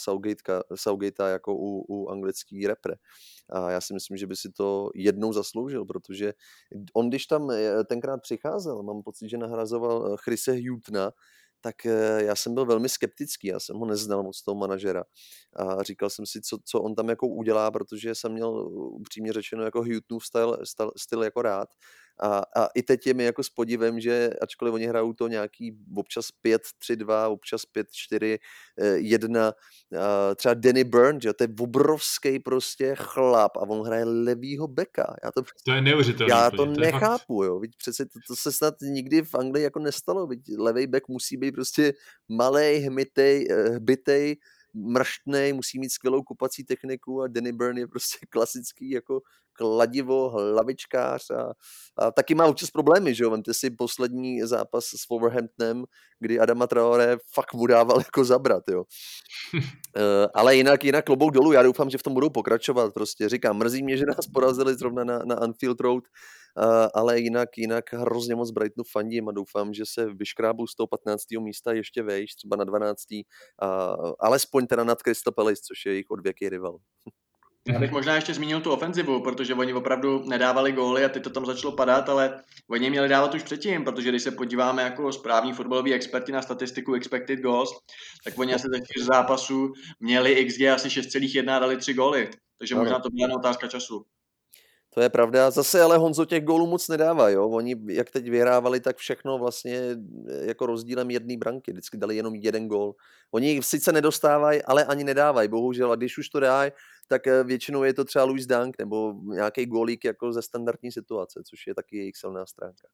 Southgatea jako u anglický repre. A já si myslím, že by si to jednou zasloužil, protože on, když tam tenkrát přicházel, mám pocit, že nahrazoval Chrise Hughtona, tak já jsem byl velmi skeptický, já jsem ho neznal moc toho manažera a říkal jsem si, co on tam jako udělá, protože jsem měl upřímně řečeno jako Hughtův styl jako rád. A i teď je mi jako s podivem, že ačkoliv oni hrajou to nějaký občas 5-3-2, občas 5-4-1, třeba Danny Burn, že to je obrovský prostě chlap a on hraje levýho beka. To je neuvěřitelné. Já to nechápu, jo. Víď, přece to se snad nikdy v Anglii jako nestalo. Víď, levej bek musí být prostě malej, hbitej, mrštnej, musí mít skvělou kupací techniku a Danny Burn je prostě klasický jako kladivo, hlavičkář a taky má občas problémy, že jo, vemte si poslední zápas s Wolverhamptonem, kdy Adama Traoré fakt mu dával jako zabrat, jo. Ale jinak klobouk dolů, já doufám, že v tom budou pokračovat, prostě říkám, mrzí mě, že nás porazili zrovna na Anfield Road, ale jinak hrozně moc Brightonu fandím a doufám, že se vyškrábou z toho 15. místa ještě vejš, třeba na 12. Alespoň teda nad Crystal Palace, což je jejich odvěký rival. Já bych možná ještě zmínil tu ofenzivu, protože oni opravdu nedávali góly a teď to tam začalo padat, ale oni měli dávat už předtím, protože když se podíváme jako správní fotbaloví experti na statistiku expected goals, tak oni asi ze 4 zápasů měli XG asi 6,1 a dali 3 góly, takže možná to byla jen otázka času. To je pravda. Zase ale Honzo těch gólů moc nedává, jo. Oni jak teď vyhrávali, tak všechno vlastně jako rozdílem jedné branky. Vždycky dali jenom 1 gól. Oni sice nedostávají, ale ani nedávají. Bohužel, a když už to dávají, tak většinou je to třeba Louis Dunk nebo nějaký gólík jako ze standardní situace, což je taky jejich silná stránka.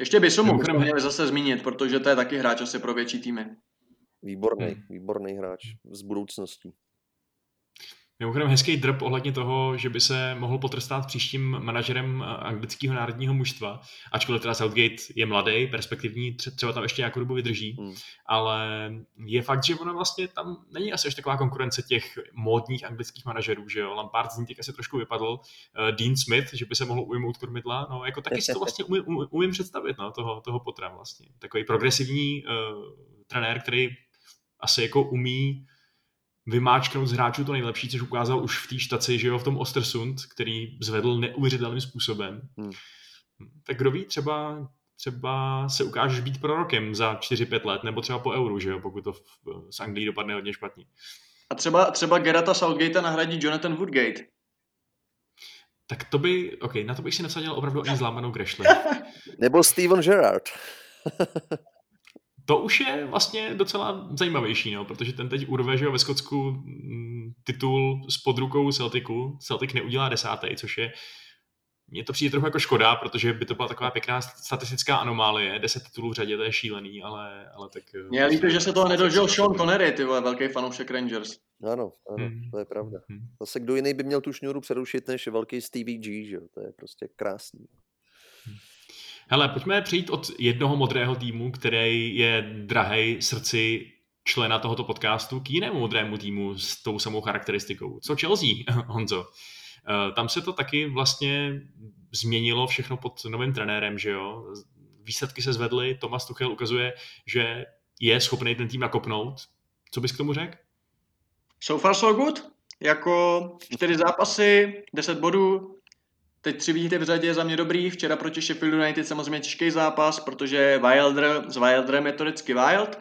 Ještě Bissouma bychom měli zase zmínit, protože to je taky hráč asi pro větší týmy. Výborný hráč s budoucností. Mimochodem hezký drb ohledně toho, že by se mohl potrestat příštím manažerem anglického národního mužstva, ačkoliv teda Southgate je mladý, perspektivní, třeba tam ještě nějakou dobu vydrží, ale je fakt, že ona vlastně tam není asi taková konkurence těch módních anglických manažerů, že jo, Lampard z ní teď asi trošku vypadl, Dean Smith, že by se mohl ujmout kormidla, no jako taky si to vlastně umím představit, no, toho Pottera vlastně. Takový progresivní trenér, který asi jako umí vymáčknout z hráčů to nejlepší, což ukázal už v té štaci, že jo, v tom Ostersund, který zvedl neuvěřitelným způsobem. Tak kdo ví, třeba se ukážeš být prorokem za 4-5 let, nebo třeba po euru, že jo, pokud to z Anglii dopadne hodně špatně. A třeba Garetha Southgatea nahradí Jonathan Woodgate. Tak to by, na to bych si nasadil opravdu ani zlámanou Grešle. Nebo Steven Gerrard. To už je vlastně docela zajímavější, no, protože ten teď urve, že jo, ve Skotsku titul s podrukou Celticu. Celtic neudělá 10., což je Mně to přijde trochu jako škoda, protože by to byla taková pěkná statistická anomálie, 10 titulů v řadě, to je šílený, ale tak... Mně líto, že se toho nedožil Sean Connery, ty vole, velký fanoušek Rangers. Ano, to je pravda. Zase kdo jiný by měl tu šňůru přerušit než velký Stevie G, že jo, to je prostě krásný. Hele, pojďme přejít od jednoho modrého týmu, který je drahej srdci člena tohoto podcastu, k jinému modrému týmu s tou samou charakteristikou. Co Chelsea, Honzo? Tam se to taky vlastně změnilo všechno pod novým trenérem, že jo? Výsledky se zvedly, Thomas Tuchel ukazuje, že je schopný ten tým nakopnout. Co bys k tomu řekl? So far so good. Jako 4 zápasy, 10 bodů, teď 3 výhry v řadě je za mě dobrý. Včera proti Sheffield United samozřejmě těžký zápas, protože s Wilderem je to vždycky Wild.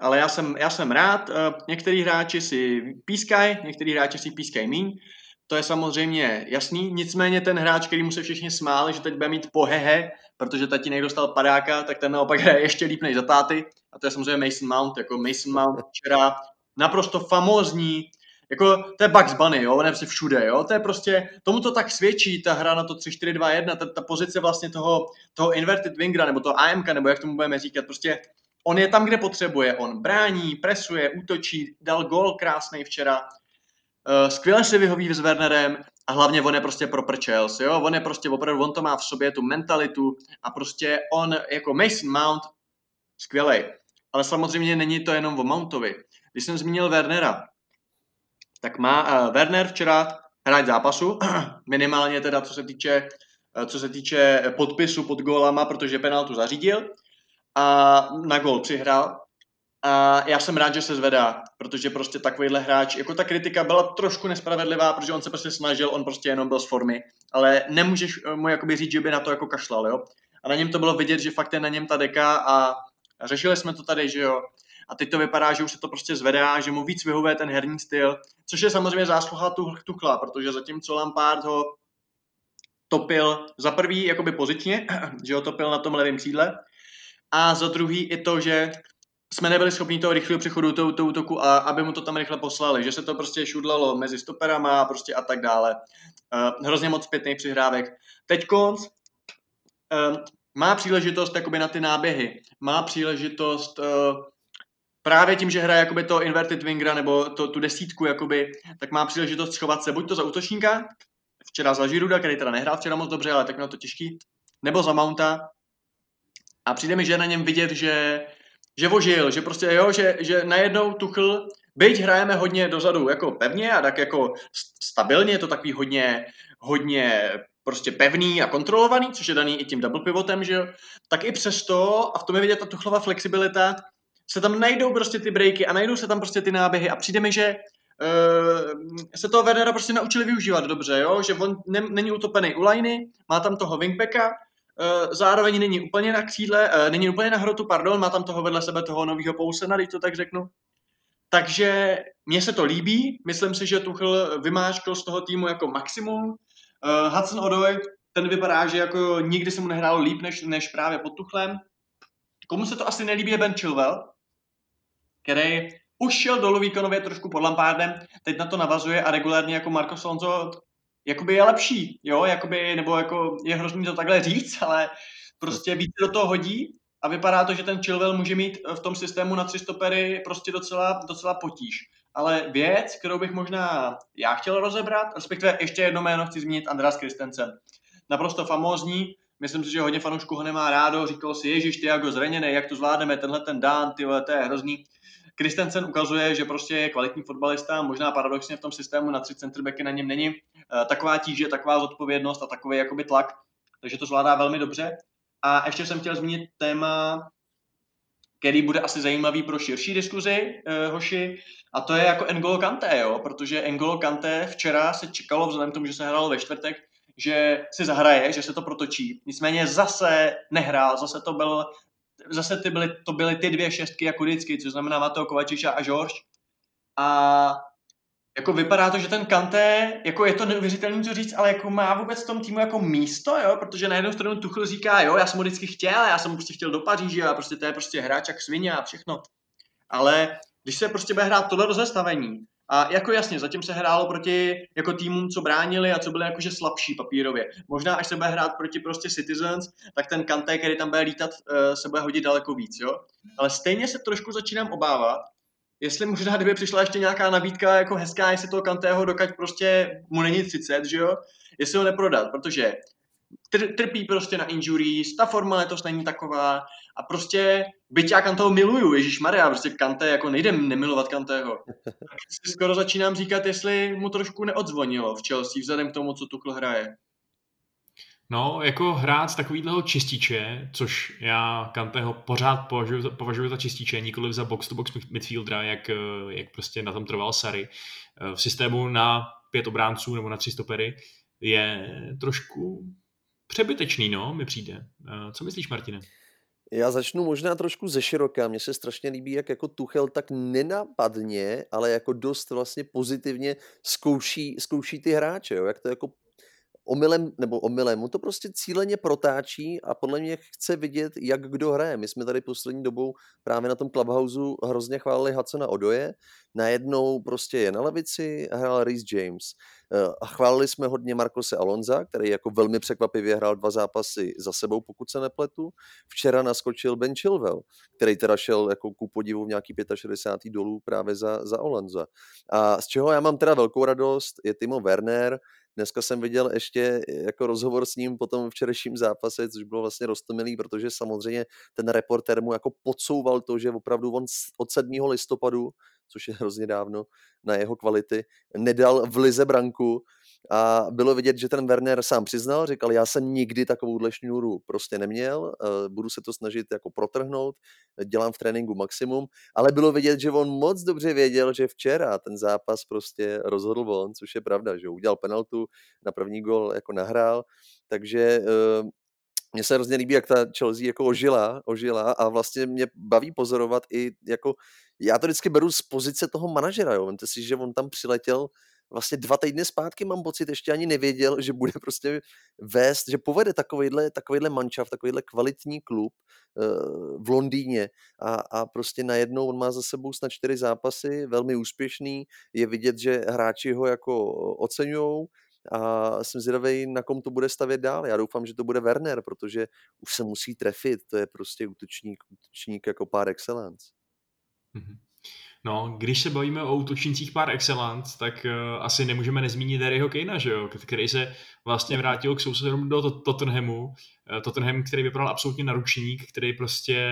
Ale já jsem rád. Některý hráči si pískají, některý hráči si pískají míň. To je samozřejmě jasný, nicméně ten hráč, který mu se všichni smáli, že teď bude mít pohehe, protože tatínek dostal padáka, tak ten naopak hraje ještě líp než za táty. A to je samozřejmě Mason Mount, jako Mason Mount včera naprosto famózní, jako to je Bugs Bunny, jo, on je všude, jo, to je prostě, tomu to tak svědčí, ta hra na to 3-4-2-1, ta pozice vlastně toho inverted wingera, nebo toho AMka, nebo jak tomu budeme říkat, prostě on je tam, kde potřebuje, on brání, presuje, útočí, dal gól krásnej včera. Skvěle se vyhoví s Wernerem a hlavně on je prostě pro Chelsea, jo? On je prostě opravdu, on to má v sobě tu mentalitu a prostě on jako Mason Mount skvělej. Ale samozřejmě není to jenom o Mountovi. Když jsem zmínil Wernera, tak má Werner včera hráč zápasu, minimálně teda co se týče podpisu pod gólama, protože penaltu zařídil a na gól přihrál. A já jsem rád, že se zvedá, protože prostě takovýhle hráč, jako ta kritika byla trošku nespravedlivá, protože on se prostě snažil, on prostě jenom byl z formy, ale nemůžeš mu jakoby říct, že by na to jako kašlal, jo. A na něm to bylo vidět, že fakt je na něm ta deka a řešili jsme to tady, že jo. A teď to vypadá, že už se to prostě zvedá, že mu víc vyhovuje ten herní styl, což je samozřejmě zásluha Tuchla, protože zatímco Lampard ho topil za prvý jakoby pozičně, že ho topil na tom levém křídle, a za druhý i to, že jsme nebyli schopni toho rychlého přechodu toho útoku a aby mu to tam rychle poslali, že se to prostě šudlalo mezi stoperama prostě a tak dále. Hrozně moc zpětných přihrávek. Teď konc má příležitost jakoby na ty náběhy, má příležitost právě tím, že hraje jakoby to inverted wingera nebo tu desítku jakoby, tak má příležitost schovat se buď to za útočníka, včera za Žiruda, který teda nehrál včera moc dobře, ale tak měl to těžký, nebo za Mounta. A přijde mi, že na něm vidět, že vožil, že prostě jo, že najednou Tuchl, byť hrajeme hodně dozadu jako pevně a tak jako stabilně, je to takový hodně prostě pevný a kontrolovaný, což je daný i tím double pivotem, že jo, tak i přesto, a v tom je vidět ta Tuchlova flexibilita, se tam najdou prostě ty breaky a najdou se tam prostě ty náběhy a přijde mi, že se toho Wernera prostě naučili využívat dobře, jo, že on není utopený u liney, má tam toho wingbacka, zároveň není úplně na křídle, není úplně na hrotu, pardon, má tam toho vedle sebe toho novýho Poulsena, když to tak řeknu. Takže mně se to líbí, myslím si, že Tuchl vymáčkl z toho týmu jako maximum. Hudson-Odoi, ten vypadá, že jako nikdy se mu nehrálo líp, než právě pod Tuchlem. Komu se to asi nelíbí je Ben Chilwell, který už šel dolů výkonově trošku pod Lampardem, teď na to navazuje a regulárně jako Marco Alonso jakoby je lepší, jo, jakoby, nebo jako je hrozný to takhle říct, ale prostě víc do toho hodí a vypadá to, že ten Chilwell může mít v tom systému na 3 stopery prostě docela potíž. Ale věc, kterou bych možná já chtěl rozebrat, respektive ještě jedno jméno chci zmínit, Andreas Christensen. Naprosto famózní, myslím si, že hodně fanoušků ho nemá rádo, říkal si, ježiš, Thiago zraněný, jak to zvládneme, tenhle ten dán, ty vole, to je hrozný. Christensen ukazuje, že prostě je kvalitní fotbalista, možná paradoxně v tom systému na 3 centerbacky na něm není taková tíže, taková zodpovědnost a takový jakoby tlak, takže to zvládá velmi dobře. A ještě jsem chtěl zmínit téma, který bude asi zajímavý pro širší diskuzi, hoši, a to je jako N'Golo Kanté, jo, protože N'Golo Kanté včera se čekalo, vzhledem k tomu, že se hrálo ve čtvrtek, že si zahraje, že se to protočí, nicméně zase nehrál, zase to byly ty 2 šestky jako vždycky, což znamená Mateo Kovačiča a George. A jako vypadá to, že ten Kanté, jako je to neuvěřitelný co říct, ale jako má vůbec v tom týmu jako místo, jo, protože na jednu stranu Tuchl říká, jo, já jsem ho vždycky chtěl, já jsem ho prostě chtěl do Paříže a prostě to je prostě hráč jak svině a všechno. Ale když se prostě bude hrát tohle rozestavení A jako jasně, zatím se hrálo proti jako týmům, co bránili a co byly jakože slabší papírově. Možná, až se bude hrát proti prostě Citizens, tak ten Kanté, který tam bude lítat, se bude hodit daleko víc, jo. Ale stejně se trošku začínám obávat, jestli možná, kdyby přišla ještě nějaká nabídka jako hezká, jestli toho Kantého dokud prostě mu není 30, že jo, jestli ho neprodat, protože trpí prostě na injuries, ta forma letos není taková a prostě byť já Kanteho miluju, ježišmarja, prostě Kanté, jako nejde nemilovat Kanteho. Tak si skoro začínám říkat, jestli mu trošku neodzvonilo v Chelsea vzhledem k tomu, co Tuchel hraje. No, jako hrát z takovýhleho čističe, což já Kanteho pořád považuji za čističe, nikoliv za box-to-box midfieldera, jak prostě na tom trval Sarri. V systému na 5 obránců nebo na 3 stopery je trošku přebytečný, no, mi přijde. Co myslíš, Martine? Já začnu možná trošku ze široka. Mně se strašně líbí, jak jako Tuchel tak nenápadně, ale jako dost vlastně pozitivně zkouší ty hráče, jo? Jak to jako omylem, mu to prostě cíleně protáčí a podle mě chce vidět, jak kdo hraje. My jsme tady poslední dobou právě na tom Clubhouse hrozně chválili Hudsona Odoie, najednou prostě je na levici a hrál Reece James. A chválili jsme hodně Marcose Alonsa, který jako velmi překvapivě hrál 2 zápasy za sebou, pokud se nepletu. Včera naskočil Ben Chilwell, který teda šel jako ku podivu v nějaký 65. dolů právě za Alonsa. A z čeho já mám teda velkou radost, je Timo Werner. Dneska jsem viděl ještě jako rozhovor s ním po tom včerejším zápase, což bylo vlastně roztomilý, protože samozřejmě ten reportér mu jako podsouval to, že opravdu on od 7. listopadu, což je hrozně dávno na jeho kvality, nedal v lize branku a bylo vidět, že ten Werner sám přiznal, říkal, já jsem nikdy takovouhle šňůru prostě neměl, budu se to snažit jako protrhnout, dělám v tréninku maximum, ale bylo vidět, že on moc dobře věděl, že včera ten zápas prostě rozhodl on, což je pravda, že udělal penaltu, na první gol jako nahrál, takže mně se hrozně líbí, jak ta Chelsea jako ožila a vlastně mě baví pozorovat i jako, já to vždycky beru z pozice toho manažera, jo, vemte si, že on tam přiletěl vlastně 2 týdny zpátky, mám pocit, ještě ani nevěděl, že bude prostě vést, že povede takovejhle mančav, takovejhle kvalitní klub v Londýně a prostě najednou on má za sebou snad 4 zápasy, velmi úspěšný, je vidět, že hráči ho jako oceňujou a jsem zvědavý, na kom to bude stavět dál. Já doufám, že to bude Werner, protože už se musí trefit, to je prostě útočník jako par excellence. Mm-hmm. No, když se bavíme o útočnících par excellence, tak asi nemůžeme nezmínit Harryho Kanea, že jo, který se vlastně vrátil k sousedům do Tottenhamu. Tottenham, který vypadal absolutně na ručník, který prostě,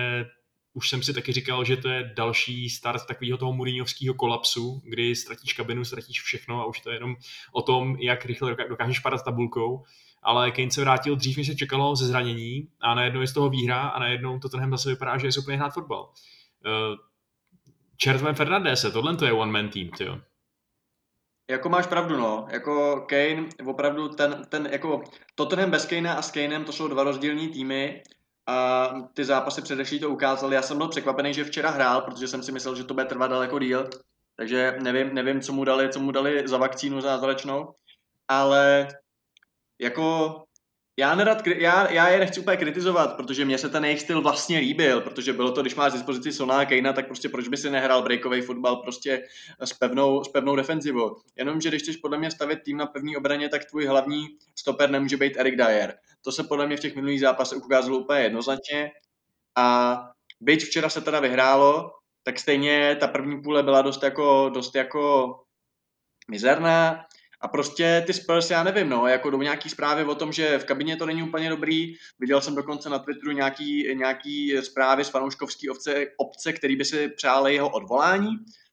už jsem si taky říkal, že to je další start takového toho Mourinhovského kolapsu, kdy ztratíš kabinu, ztratíš všechno a už to je jenom o tom, jak rychle dokážeš padat tabulkou. Ale Kane se vrátil dřív, než se čekalo, ze zranění a najednou je z toho výhra a najednou Tottenham zase vypadá, že je schopný hrát fotbal. Čertven Fernandese, tohle to je one man team, tyjo. Jako máš pravdu, no. Jako Kane, opravdu ten jako Tottenham bez Kanea a s Kanem, to jsou dva rozdílní týmy a ty zápasy předešlí to ukázaly. Já jsem byl překvapený, že včera hrál, protože jsem si myslel, že to bude trvat daleko díl, takže nevím, co mu dali za vakcínu zázračnou, ale jako já je nechci úplně kritizovat, protože mně se ten jejich styl vlastně líbil, protože bylo to, když máš dispozici Sona a Kanea, tak prostě proč by si nehrál breakový fotbal prostě s pevnou defenzivou. Jenomže když chceš podle mě stavit tým na pevný obraně, tak tvůj hlavní stoper nemůže být Eric Dyer. To se podle mě v těch minulých zápasech ukázalo úplně jednoznačně a byť včera se teda vyhrálo, tak stejně ta první půle byla dost jako mizerná. A prostě ty Spurs, já nevím, no, jako jdou nějaký zprávy o tom, že v kabině to není úplně dobrý. Viděl jsem dokonce na Twitteru nějaký zprávy z fanouškovský obce, který by si přáli jeho odvolání,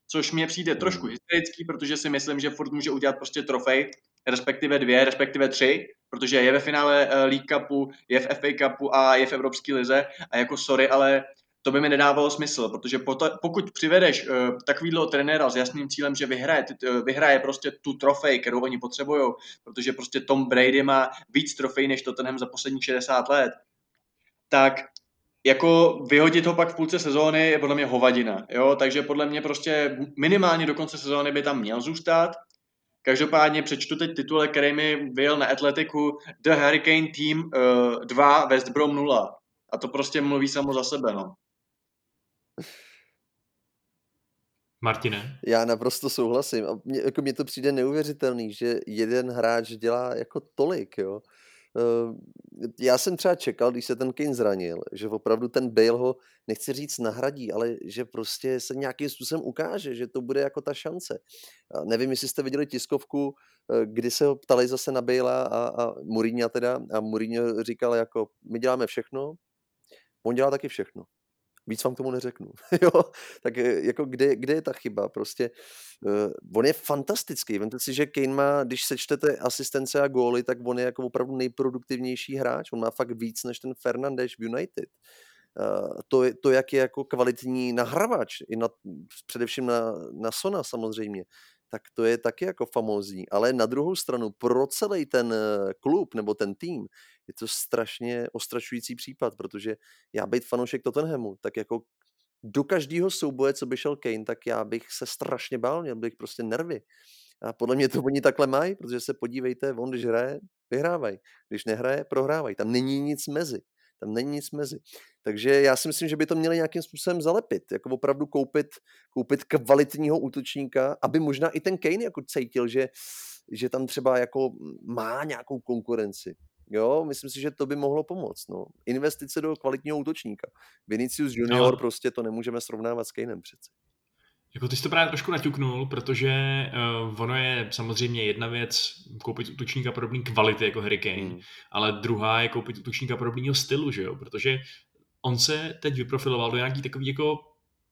což mně přijde trošku hysterický, protože si myslím, že furt může udělat prostě trofej, respektive 2, respektive 3, protože je ve finále League Cupu, je v FA Cupu a je v Evropské lize a jako sorry, ale to by mi nedávalo smysl, protože pokud přivedeš takovýhle trenéra s jasným cílem, že vyhraje prostě tu trofej, kterou oni potřebují, protože prostě Tom Brady má víc trofej než Tottenham za posledních 60 let, tak jako vyhodit ho pak v půlce sezóny je podle mě hovadina. Jo? Takže podle mě prostě minimálně do konce sezóny by tam měl zůstat. Každopádně přečtu teď titule, který mi vyjel na Atletiku, The Hurricane Team 2, West Brom 0. A to prostě mluví samo za sebe, no. Martine? Já naprosto souhlasím. A mně, jako, mně to přijde neuvěřitelný, že jeden hráč dělá jako tolik, jo. Já jsem třeba čekal, když se ten Kane zranil, že opravdu ten Bale ho, nechci říct nahradí, ale že prostě se nějakým způsobem ukáže, že to bude jako ta šance. A nevím, jestli jste viděli tiskovku, kdy se ho ptali zase na Balea a Mourinho teda, a Mourinho říkal jako, my děláme všechno, on dělá taky všechno. Víc vám k tomu neřeknu. Jo? Tak jako kde je ta chyba? Prostě on je fantastický. Vemte si, že Kane má, když sečtete asistence a góly, tak on je jako opravdu nejproduktivnější hráč. On má fakt víc než ten Fernandes v United. To, jak je jako kvalitní nahravač, i na, především na Sona samozřejmě, tak to je taky jako famózní. Ale na druhou stranu, pro celý ten klub nebo ten tým, je to strašně ostračující případ, protože já být fanoušek Tottenhamu, tak jako do každého souboje, co by šel Kane, tak já bych se strašně bál, měl bych prostě nervy. A podle mě to oni takhle mají, protože se podívejte, on když hraje, vyhrávají. Když nehraje, prohrávají. Tam není nic mezi. Takže já si myslím, že by to měli nějakým způsobem zalepit, jako opravdu koupit kvalitního útočníka, aby možná i ten Kane jako cítil, že tam třeba jako má nějakou konkurenci. Jo, myslím si, že to by mohlo pomoct. No. Investice do kvalitního útočníka. Vinicius Junior no. Prostě to nemůžeme srovnávat s Kanem přece. Jako ty jsi to právě trošku naťuknul, protože ono je samozřejmě jedna věc koupit útočníka podobný kvality jako Harry Kane, ale druhá je koupit útočníka podobného stylu, že jo? Protože on se teď vyprofiloval do nějaký takový jako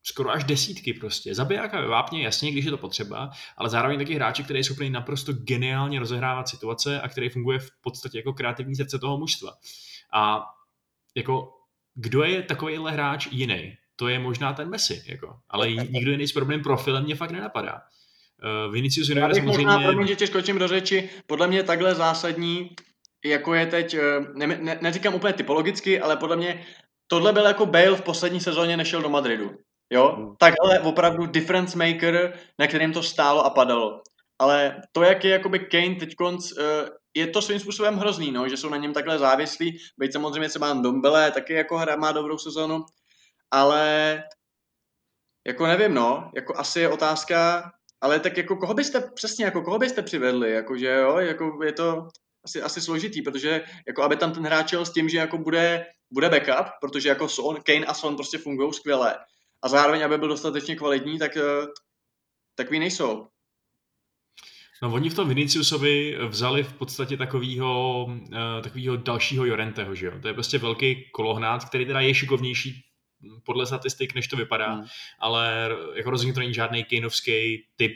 skoro až desítky prostě. Zabijáka ve vápně, jasně, když je to potřeba, ale zároveň taky hráči, který je schopný naprosto geniálně rozehrávat situace a který funguje v podstatě jako kreativní srdce toho mužstva. A jako kdo je takovýhle hráč jiný? To je možná ten Messi, jako. Ale nikdo jiný s podobným profilem mě fakt nenapadá. Vinicius Junior samozřejmě... Možná, promiň, že tě skočím do řeči, podle mě takhle zásadní, jako je teď, neříkám úplně typologicky, ale podle mě tohle byl jako Bale v poslední sezóně nešel do Madridu. Jo? Takhle opravdu difference maker, na kterém to stálo a padalo. Ale to, jak je jakoby Kane teďkonc, je to svým způsobem hrozný, no? Že jsou na něm takhle závislí. Bejt samozřejmě se má Dombele, taky jako hra má dobrou sezonu. Ale jako nevím, no, jako asi je otázka, ale tak jako koho byste přivedli, jakože jo, jako je to asi složitý, protože jako aby tam ten hráč jel s tím, že jako bude backup, protože jako Kane a Son prostě fungují skvěle a zároveň, aby byl dostatečně kvalitní, tak takový nejsou. No oni v tom Viniciusovi vzali v podstatě takovýho dalšího Jorenteho, že jo, to je prostě velký kolohnác, který teda je šikovnější podle statistik, než to vypadá, ale jako rozhodně to není žádný Kaneovský typ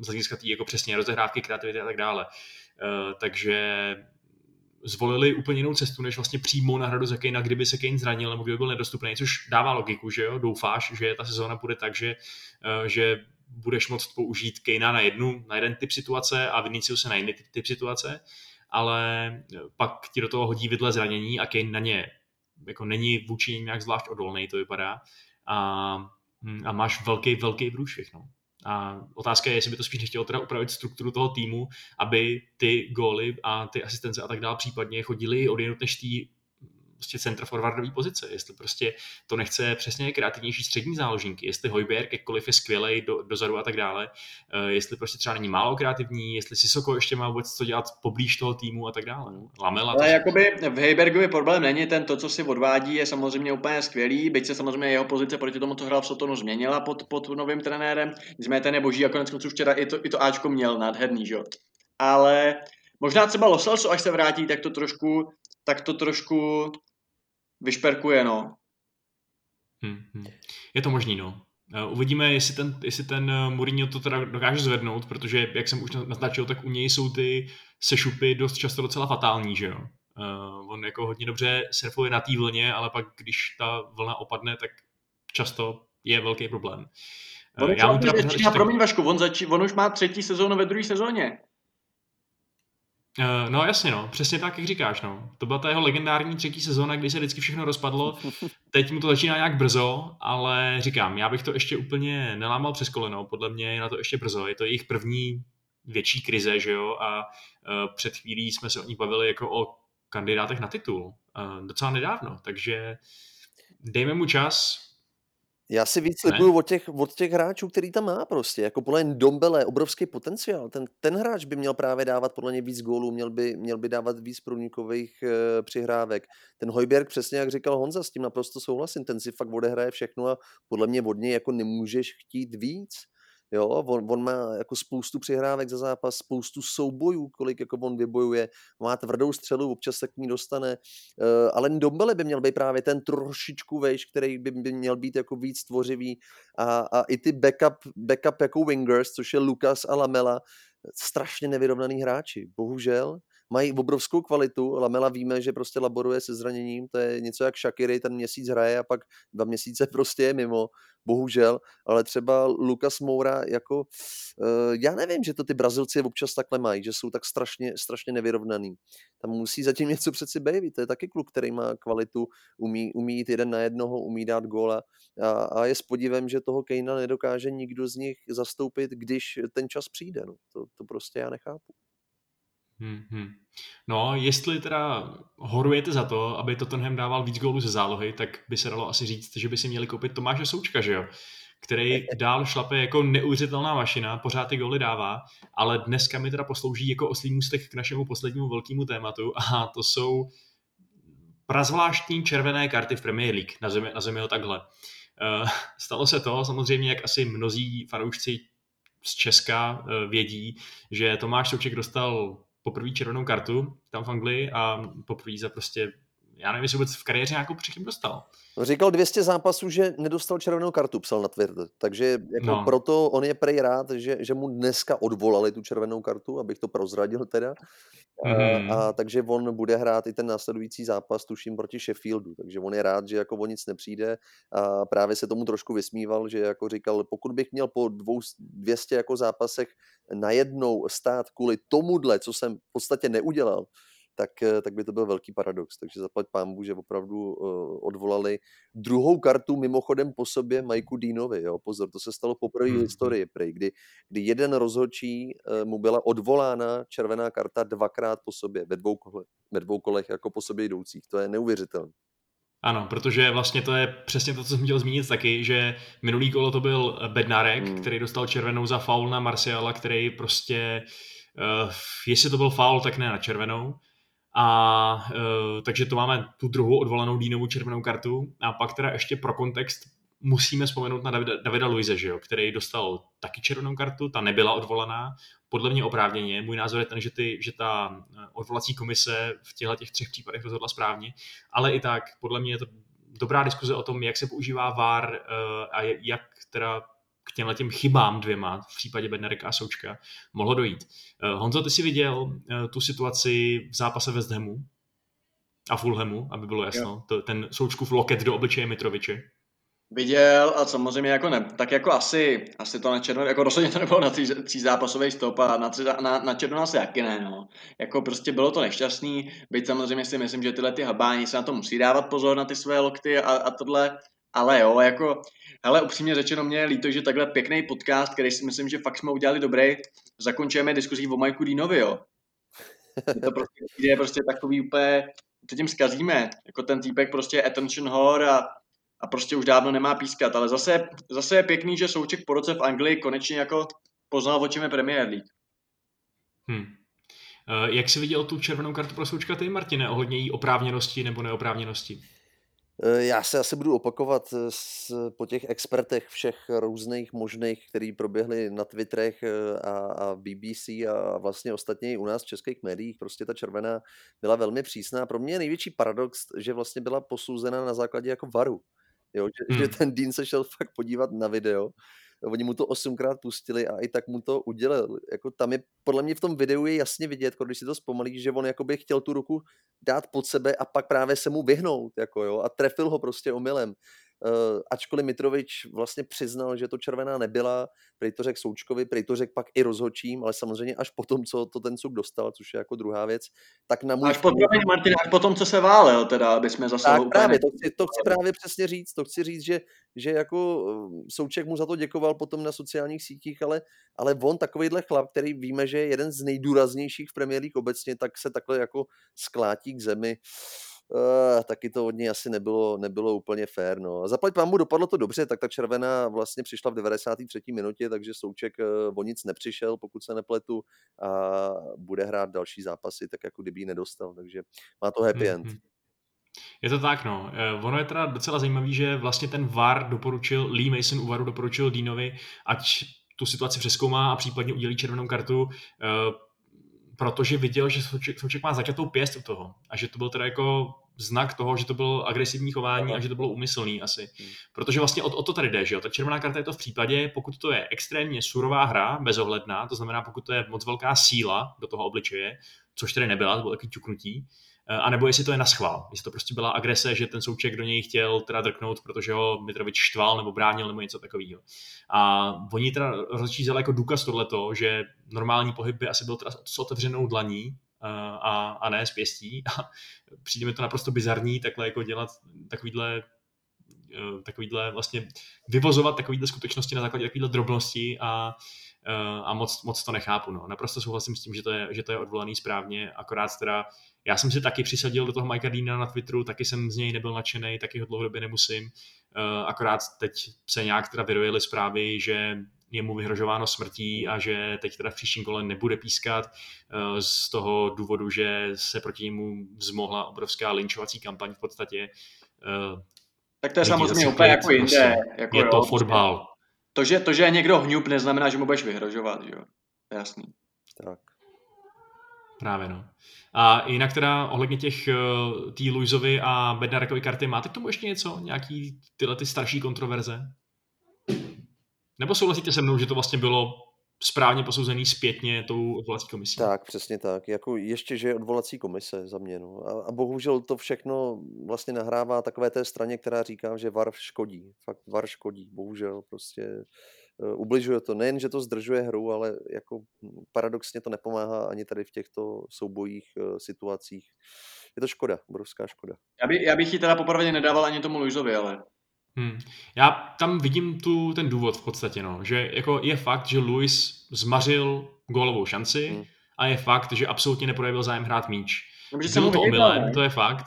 z hlediska tý, jako přesně rozehrávky, kreativity a tak dále. Takže zvolili úplně jinou cestu, než vlastně přímou náhradu za Kanea, kdyby se Kane zranil nebo kdyby byl nedostupný, což dává logiku, že jo? Doufáš, že ta sezóna bude tak, že budeš moct použít Kanea na jeden typ situace a Vinicius se na jiný typ situace, ale pak ti do toho hodí vidle zranění a Kane na ně jako není vůči něm nějak zvlášť odolnej, to vypadá. A máš velký průšvih, no. A otázka je, jestli by to spíš nechtělo teda upravit strukturu toho týmu, aby ty góly a ty asistence a tak dále případně chodili odjenut než tý prostě centroforwardový pozice. Jestli prostě to nechce přesně kreativnější střední záložníky, jestli Hojbjerg, jakkoliv je skvělej dozadu a tak dále, jestli prostě třeba není málo kreativní, jestli Sissoko ještě má vůbec co dělat poblíž toho týmu a tak dále. Lamela. Ale jakoby v Hojbjergovi problém není ten, to, co si odvádí, je samozřejmě úplně skvělý, byť se samozřejmě jeho pozice proti tomu, co hrál v Sotonu, změnila pod novým trenérem. Nicméně ten je boží a koneckonců včera i to Ačko měl nádherný, že jo. Ale možná třeba Lo Celso, až se vrátí, tak to trošku vyšperkuje, no. Je to možný, no. Uvidíme, jestli ten Mourinho to teda dokáže zvednout, protože, jak jsem už naznačil, tak u něj jsou ty sešupy dost často docela fatální, že jo. On jako hodně dobře surfuje na té vlně, ale pak, když ta vlna opadne, tak často je velký problém. On už má 3. sezónu ve 2. sezóně. No jasně, no. Přesně tak, jak říkáš, no. To byla ta jeho legendární 3. sezóna, kdy se vždycky všechno rozpadlo. Teď mu to začíná nějak brzo, ale říkám, já bych to ještě úplně nelámal přes koleno. Podle mě je na to ještě brzo. Je to jejich první větší krize, že jo? A před chvílí jsme se o nich bavili jako o kandidátech na titul. Docela nedávno, takže dejme mu čas. Já si víc libuju od těch hráčů, který tam má prostě. Jako podle jen Dombele, obrovský potenciál. Ten hráč by měl právě dávat podle něj víc gólů, měl by dávat víc průnikových přihrávek. Ten Hojbjerg, přesně jak říkal Honza, s tím naprosto souhlasím. Ten si fakt odehraje všechno a podle mě od něj jako nemůžeš chtít víc. Jo, on má jako spoustu přihrávek za zápas, spoustu soubojů, kolik jako on vybojuje, má tvrdou střelu, občas se k ní dostane, ale Ndombele by měl být právě ten trošičku vejš, který by měl být jako víc tvořivý a i ty backup jako wingers, což je Lukas a Lamela, strašně nevyrovnaný hráči, bohužel. Mají obrovskou kvalitu, Lamela víme, že prostě laboruje se zraněním, to je něco jak Shakiri, ten měsíc hraje a pak 2 měsíce prostě je mimo, bohužel, ale třeba Lucas Moura, jako, já nevím, že to ty Brazilci občas takhle mají, že jsou tak strašně nevyrovnaný. Tam musí zatím něco přeci bejvit, to je taky kluk, který má kvalitu, umí jít 1 na 1, umí dát góla a je s podivem, že toho Kanea nedokáže nikdo z nich zastoupit, když ten čas přijde, no. To prostě já nechápu. No, jestli teda horujete za to, aby Tottenham dával víc gólů ze zálohy, tak by se dalo asi říct, že by si měli koupit Tomáše Součka, že jo? Který dál šlape jako neuvěřitelná mašina, pořád ty góly dává, ale dneska mi teda poslouží jako oslý můstek k našemu poslednímu velkému tématu a to jsou prazvláštní červené karty v Premier League, nazveme ho takhle. Stalo se to samozřejmě, jak asi mnozí fanoušci z Česka vědí, že Tomáš Souček dostal poprvé červenou kartu tam v Anglii a poprvé za prostě, já nevím, jestli vůbec v kariéře nějakou předtím dostal. Říkal 200 zápasů, že nedostal červenou kartu, psal na Twitter, takže jako no. Proto on je prej rád, že mu dneska odvolali tu červenou kartu, abych to prozradil teda. A takže on bude hrát i ten následující zápas, tuším, proti Sheffieldu, takže on je rád, že jako o nic nepřijde a právě se tomu trošku vysmíval, že jako říkal, pokud bych měl po 200 jako zápasech najednou stát kvůli tomuhle, co jsem v podstatě neudělal, tak by to byl velký paradox. Takže zaplať pánbu, že opravdu odvolali druhou kartu mimochodem po sobě Majku Deanovi. Jo? Pozor, to se stalo poprvé v historii, kdy jeden rozhodčí mu byla odvolána červená karta 2krát po sobě, ve dvou kolech jako po sobě jdoucích. To je neuvěřitelné. Ano, protože vlastně to je přesně to, co jsem chtěl zmínit taky, že minulý kolo to byl Bednarek, který dostal červenou za faul na Marciala, který prostě, jestli to byl faul, tak ne na červenou. A takže to máme tu druhou odvolanou Deanovu červenou kartu a pak teda ještě pro kontext musíme vzpomenout na Davida Luize, že jo, který dostal taky červenou kartu, ta nebyla odvolaná, podle mě oprávněně, můj názor je ten, že ta odvolací komise v těchto 3 případech rozhodla správně, ale i tak podle mě je to dobrá diskuze o tom, jak se používá VAR a jak teda k těmhletěm chybám 2 v případě Bednareka a Součka mohlo dojít. Honzo, ty jsi viděl tu situaci v zápase West Hamu a Fulhamu, aby bylo jasno, ten Součkův loket do obličeje Mitroviče. Viděl a samozřejmě jako ne, tak jako asi to na černo, jako rozhodně to nebylo na 3 zápasový stop a na černo asi taky ne, no. Jako prostě bylo to nešťastný, byť samozřejmě si myslím, že tyhle ty habání se na to musí dávat pozor na ty své lokty a tohle, ale jo, jako hele, upřímně řečeno mě je líto, že takhle pěkný podcast, který si myslím, že fakt jsme udělali dobrý, zakončujeme diskuzí o Majku Deanovi, jo. To prostě je prostě takový úplně, to tím zkazíme, jako ten týpek prostě attention whore a prostě už dávno nemá pískat, ale zase je pěkný, že Souček po roce v Anglii konečně jako poznal, o čem je Premier League. Jak jsi viděl tu červenou kartu pro Součka ty, Martine, ohledně jí oprávněnosti nebo neoprávněnosti? Já se asi budu opakovat po těch expertech všech různých možných, který proběhli na Twitterech a BBC a vlastně ostatně i u nás v českých médiích. Prostě ta červená byla velmi přísná. Pro mě je největší paradox, že vlastně byla posouzena na základě jako varu. Jo? Že ten Dean se šel fakt podívat na video. Oni mu to 8krát pustili a i tak mu to udělali. Jako tam je, podle mě v tom videu je jasně vidět, když si to zpomalí, že on jakoby chtěl tu ruku dát pod sebe a pak právě se mu vyhnout. Jako jo, a trefil ho prostě omylem. Ačkoliv Mitrovič vlastně přiznal, že to červená nebyla, prej to řekl Součkovi, prej to řekl pak i rozhodčím, ale samozřejmě až po tom, co to ten Cuk dostal, což je jako druhá věc, tak na můj... Až potom, co se válel, teda, aby jsme zase... Tak právě, to chci právě přesně říct, že jako Souček mu za to děkoval potom na sociálních sítích, ale on takovejhle chlap, který víme, že je jeden z nejdůraznějších v Premier League obecně, tak se takhle jako sklátí k zemi. taky to od něj asi nebylo úplně fér. No. Zaplať pámbu, dopadlo to dobře, tak ta červená vlastně přišla v 93. minutě, takže Souček o nic nepřišel, pokud se nepletu, a bude hrát další zápasy, tak jako kdyby ji nedostal, takže má to happy end. Je to tak, no. Ono je teda docela zajímavý, že vlastně ten VAR doporučil, Lee Mason u VARu doporučil Deanovi, ať tu situaci přezkoumá a případně udělí červenou kartu, protože viděl, že Souček má zaťatou pěst u toho a že to byl teda jako znak toho, že to bylo agresivní chování a že to bylo úmyslný asi. Protože vlastně o to tady jde, že jo? Ta červená karta je to v případě, pokud to je extrémně surová hra, bezohledná, to znamená, pokud to je moc velká síla do toho obličeje, což tady nebyla, to bylo taky ťuknutí, a nebo jestli to je na schvál, jestli to prostě byla agrese, že ten Souček do něj chtěl teda drknout, protože ho Mitrovič štval nebo bránil nebo něco takového. A oni teda rozčízeli jako důkaz tohleto, že normální pohyb by asi byl teda s otevřenou dlaní a ne s pěstí. A přijde mi to naprosto bizarní takhle jako dělat takovýhle vlastně vyvozovat takovýhle skutečnosti na základě takovýhle drobnosti a moc to nechápu. No. Naprosto souhlasím s tím, že to je odvolaný správně, akorát teda já jsem si taky přisadil do toho Majka Deana na Twitteru, taky jsem z něj nebyl nadšenej, taky ho dlouhodobě nemusím, akorát teď se nějak teda vyrojily zprávy, že je mu vyhrožováno smrtí a že teď teda v příštím kole nebude pískat z toho důvodu, že se proti němu vzmohla obrovská lynčovací kampaň v podstatě. Tak to je samozřejmě úplně jako jinde. Jako je to fotbal. To, že je někdo hňup, neznamená, že mu budeš vyhrožovat, jo? Jasný. Tak. Právě, no. A jinak teda ohledně tý Luizovy a Bednarekovy karty, máte k tomu ještě něco? Nějaký tyhle ty starší kontroverze? Nebo souhlasíte se mnou, že to vlastně bylo správně posouzený zpětně tou odvolací komisí? Tak, přesně tak. Jako ještě, že je odvolací komise za mě. No. A bohužel to všechno vlastně nahrává takové té straně, která říká, že VAR škodí. Fakt VAR škodí. Bohužel prostě ubližuje to. Nejen, že to zdržuje hru, ale jako paradoxně to nepomáhá ani tady v těchto soubojích situacích. Je to škoda, obrovská škoda. Já bych ji teda popravdě nedával ani tomu Luizovi, ale... Já tam vidím ten důvod v podstatě, no, že jako je fakt, že Luis zmařil gólovou šanci a je fakt, že absolutně neprojevil zájem hrát míč. Bylo to omylem, to je fakt.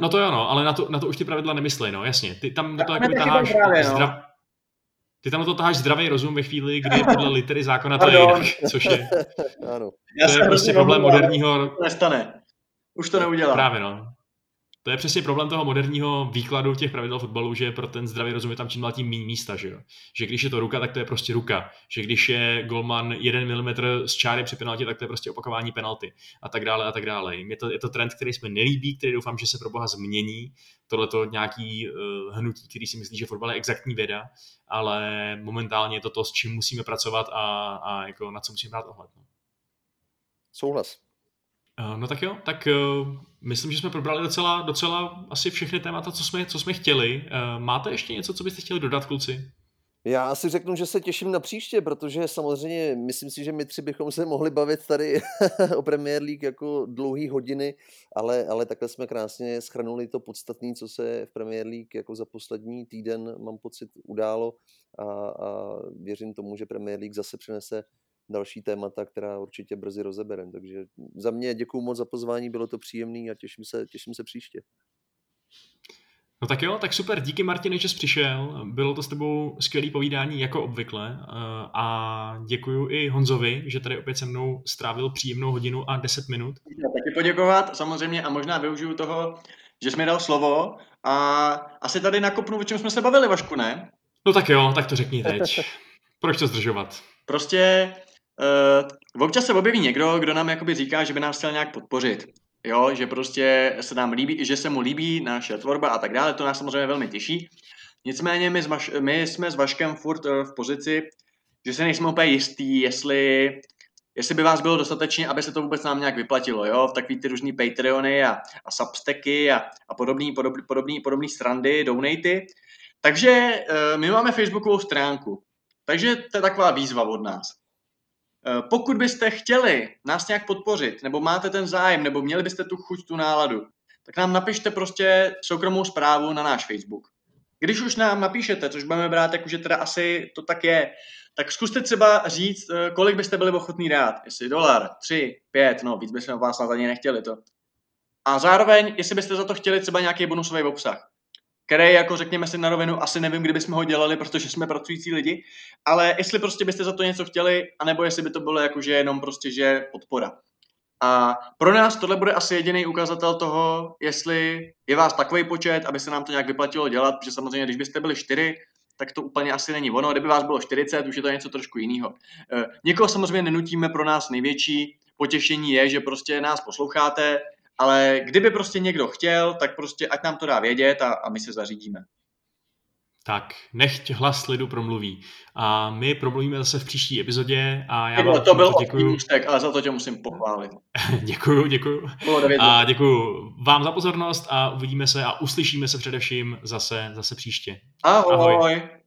No to jo, no, ale na to už ty pravidla nemyslej, no, jasně. Ty tam tak to jako vytáháš Ty tam na to taháš zdravý rozum ve chvíli, kdy podle litery zákona to je jinak, což je... Ano. To je prostě problém moderního... Nestane. Už to neudělá. Právě, no. To je přesně problém toho moderního výkladu těch pravidel fotbalu, že pro ten zdravý rozum je tam čím dál tím méně místa, že jo. Že když je to ruka, tak to je prostě ruka. Že když je golman 1 mm z čáry při penaltě, tak to je prostě opakování penalty a tak dále a tak dále. Je to trend, který se mi nelíbí, který doufám, že se pro boha změní. Tohle to nějaký hnutí, který si myslí, že fotbal je exaktní věda, ale momentálně je to, s čím musíme pracovat a jako na co musíme brát ohled. Souhlas. No tak jo, tak myslím, že jsme probrali docela asi všechny témata, co jsme chtěli. Máte ještě něco, co byste chtěli dodat, kluci? Já asi řeknu, že se těším na příště, protože samozřejmě myslím si, že my tři bychom se mohli bavit tady o Premier League jako dlouhý hodiny, ale takhle jsme krásně shrnuli to podstatné, co se v Premier League jako za poslední týden, mám pocit, událo a věřím tomu, že Premier League zase přinese další témata, která určitě brzy rozeberem. Takže za mě děkuju moc za pozvání, bylo to příjemné a těším se příště. No tak jo, tak super, díky Martine, že jsi přišel, bylo to s tebou skvělý povídání jako obvykle a děkuju i Honzovi, že tady opět se mnou strávil příjemnou hodinu a 10 minut. Já taky poděkovat samozřejmě a možná využiju toho, že jsi mi dal slovo a asi tady nakopnu, o čem jsme se bavili, Vašku, ne? No tak jo, tak to řekni teď. Proč to zdržovat? Prostě občas se objeví někdo, kdo nám jakoby říká, že by nás chtěl nějak podpořit. Jo, že prostě se nám líbí, že se mu líbí naše tvorba a tak dále, to nás samozřejmě velmi těší. Nicméně my jsme s Vaškem furt v pozici, že se nejsme úplně jistí, jestli by vás bylo dostatečně, aby se to vůbec nám nějak vyplatilo, jo, v takový ty různý Patreony a Substacky a podobný srandy, donaty. Takže my máme facebookovou stránku. Takže to je taková výzva od nás. Pokud byste chtěli nás nějak podpořit, nebo máte ten zájem, nebo měli byste tu chuť, tu náladu, tak nám napište prostě soukromou zprávu na náš Facebook. Když už nám napíšete, což budeme brát, jakože teda asi to tak je, tak zkuste třeba říct, kolik byste byli ochotní dát. Jestli $1, 3, 5, no víc bychom vás ani nechtěli to. A zároveň, jestli byste za to chtěli třeba nějaký bonusový obsah, který, jako řekněme si na rovinu, asi nevím, kdy bychom ho dělali, protože jsme pracující lidi, ale jestli prostě byste za to něco chtěli, anebo jestli by to bylo jakože jenom prostě, že podpora. A pro nás tohle bude asi jediný ukazatel toho, jestli je vás takový počet, aby se nám to nějak vyplatilo dělat, protože samozřejmě, když byste byli 4, tak to úplně asi není ono. Kdyby vás bylo 40, už je to něco trošku jiného. Někoho samozřejmě nenutíme, pro nás největší potěšení je, že prostě nás posloucháte, ale kdyby prostě někdo chtěl, tak prostě ať nám to dá vědět a my se zařídíme. Tak, nechť hlas lidu promluví. A my promluvíme zase v příští epizodě. A já vám to byl odtím ústek, ale za to tě musím pochválit. Děkuju. A děkuju vám za pozornost a uvidíme se a uslyšíme se především zase příště. Ahoj.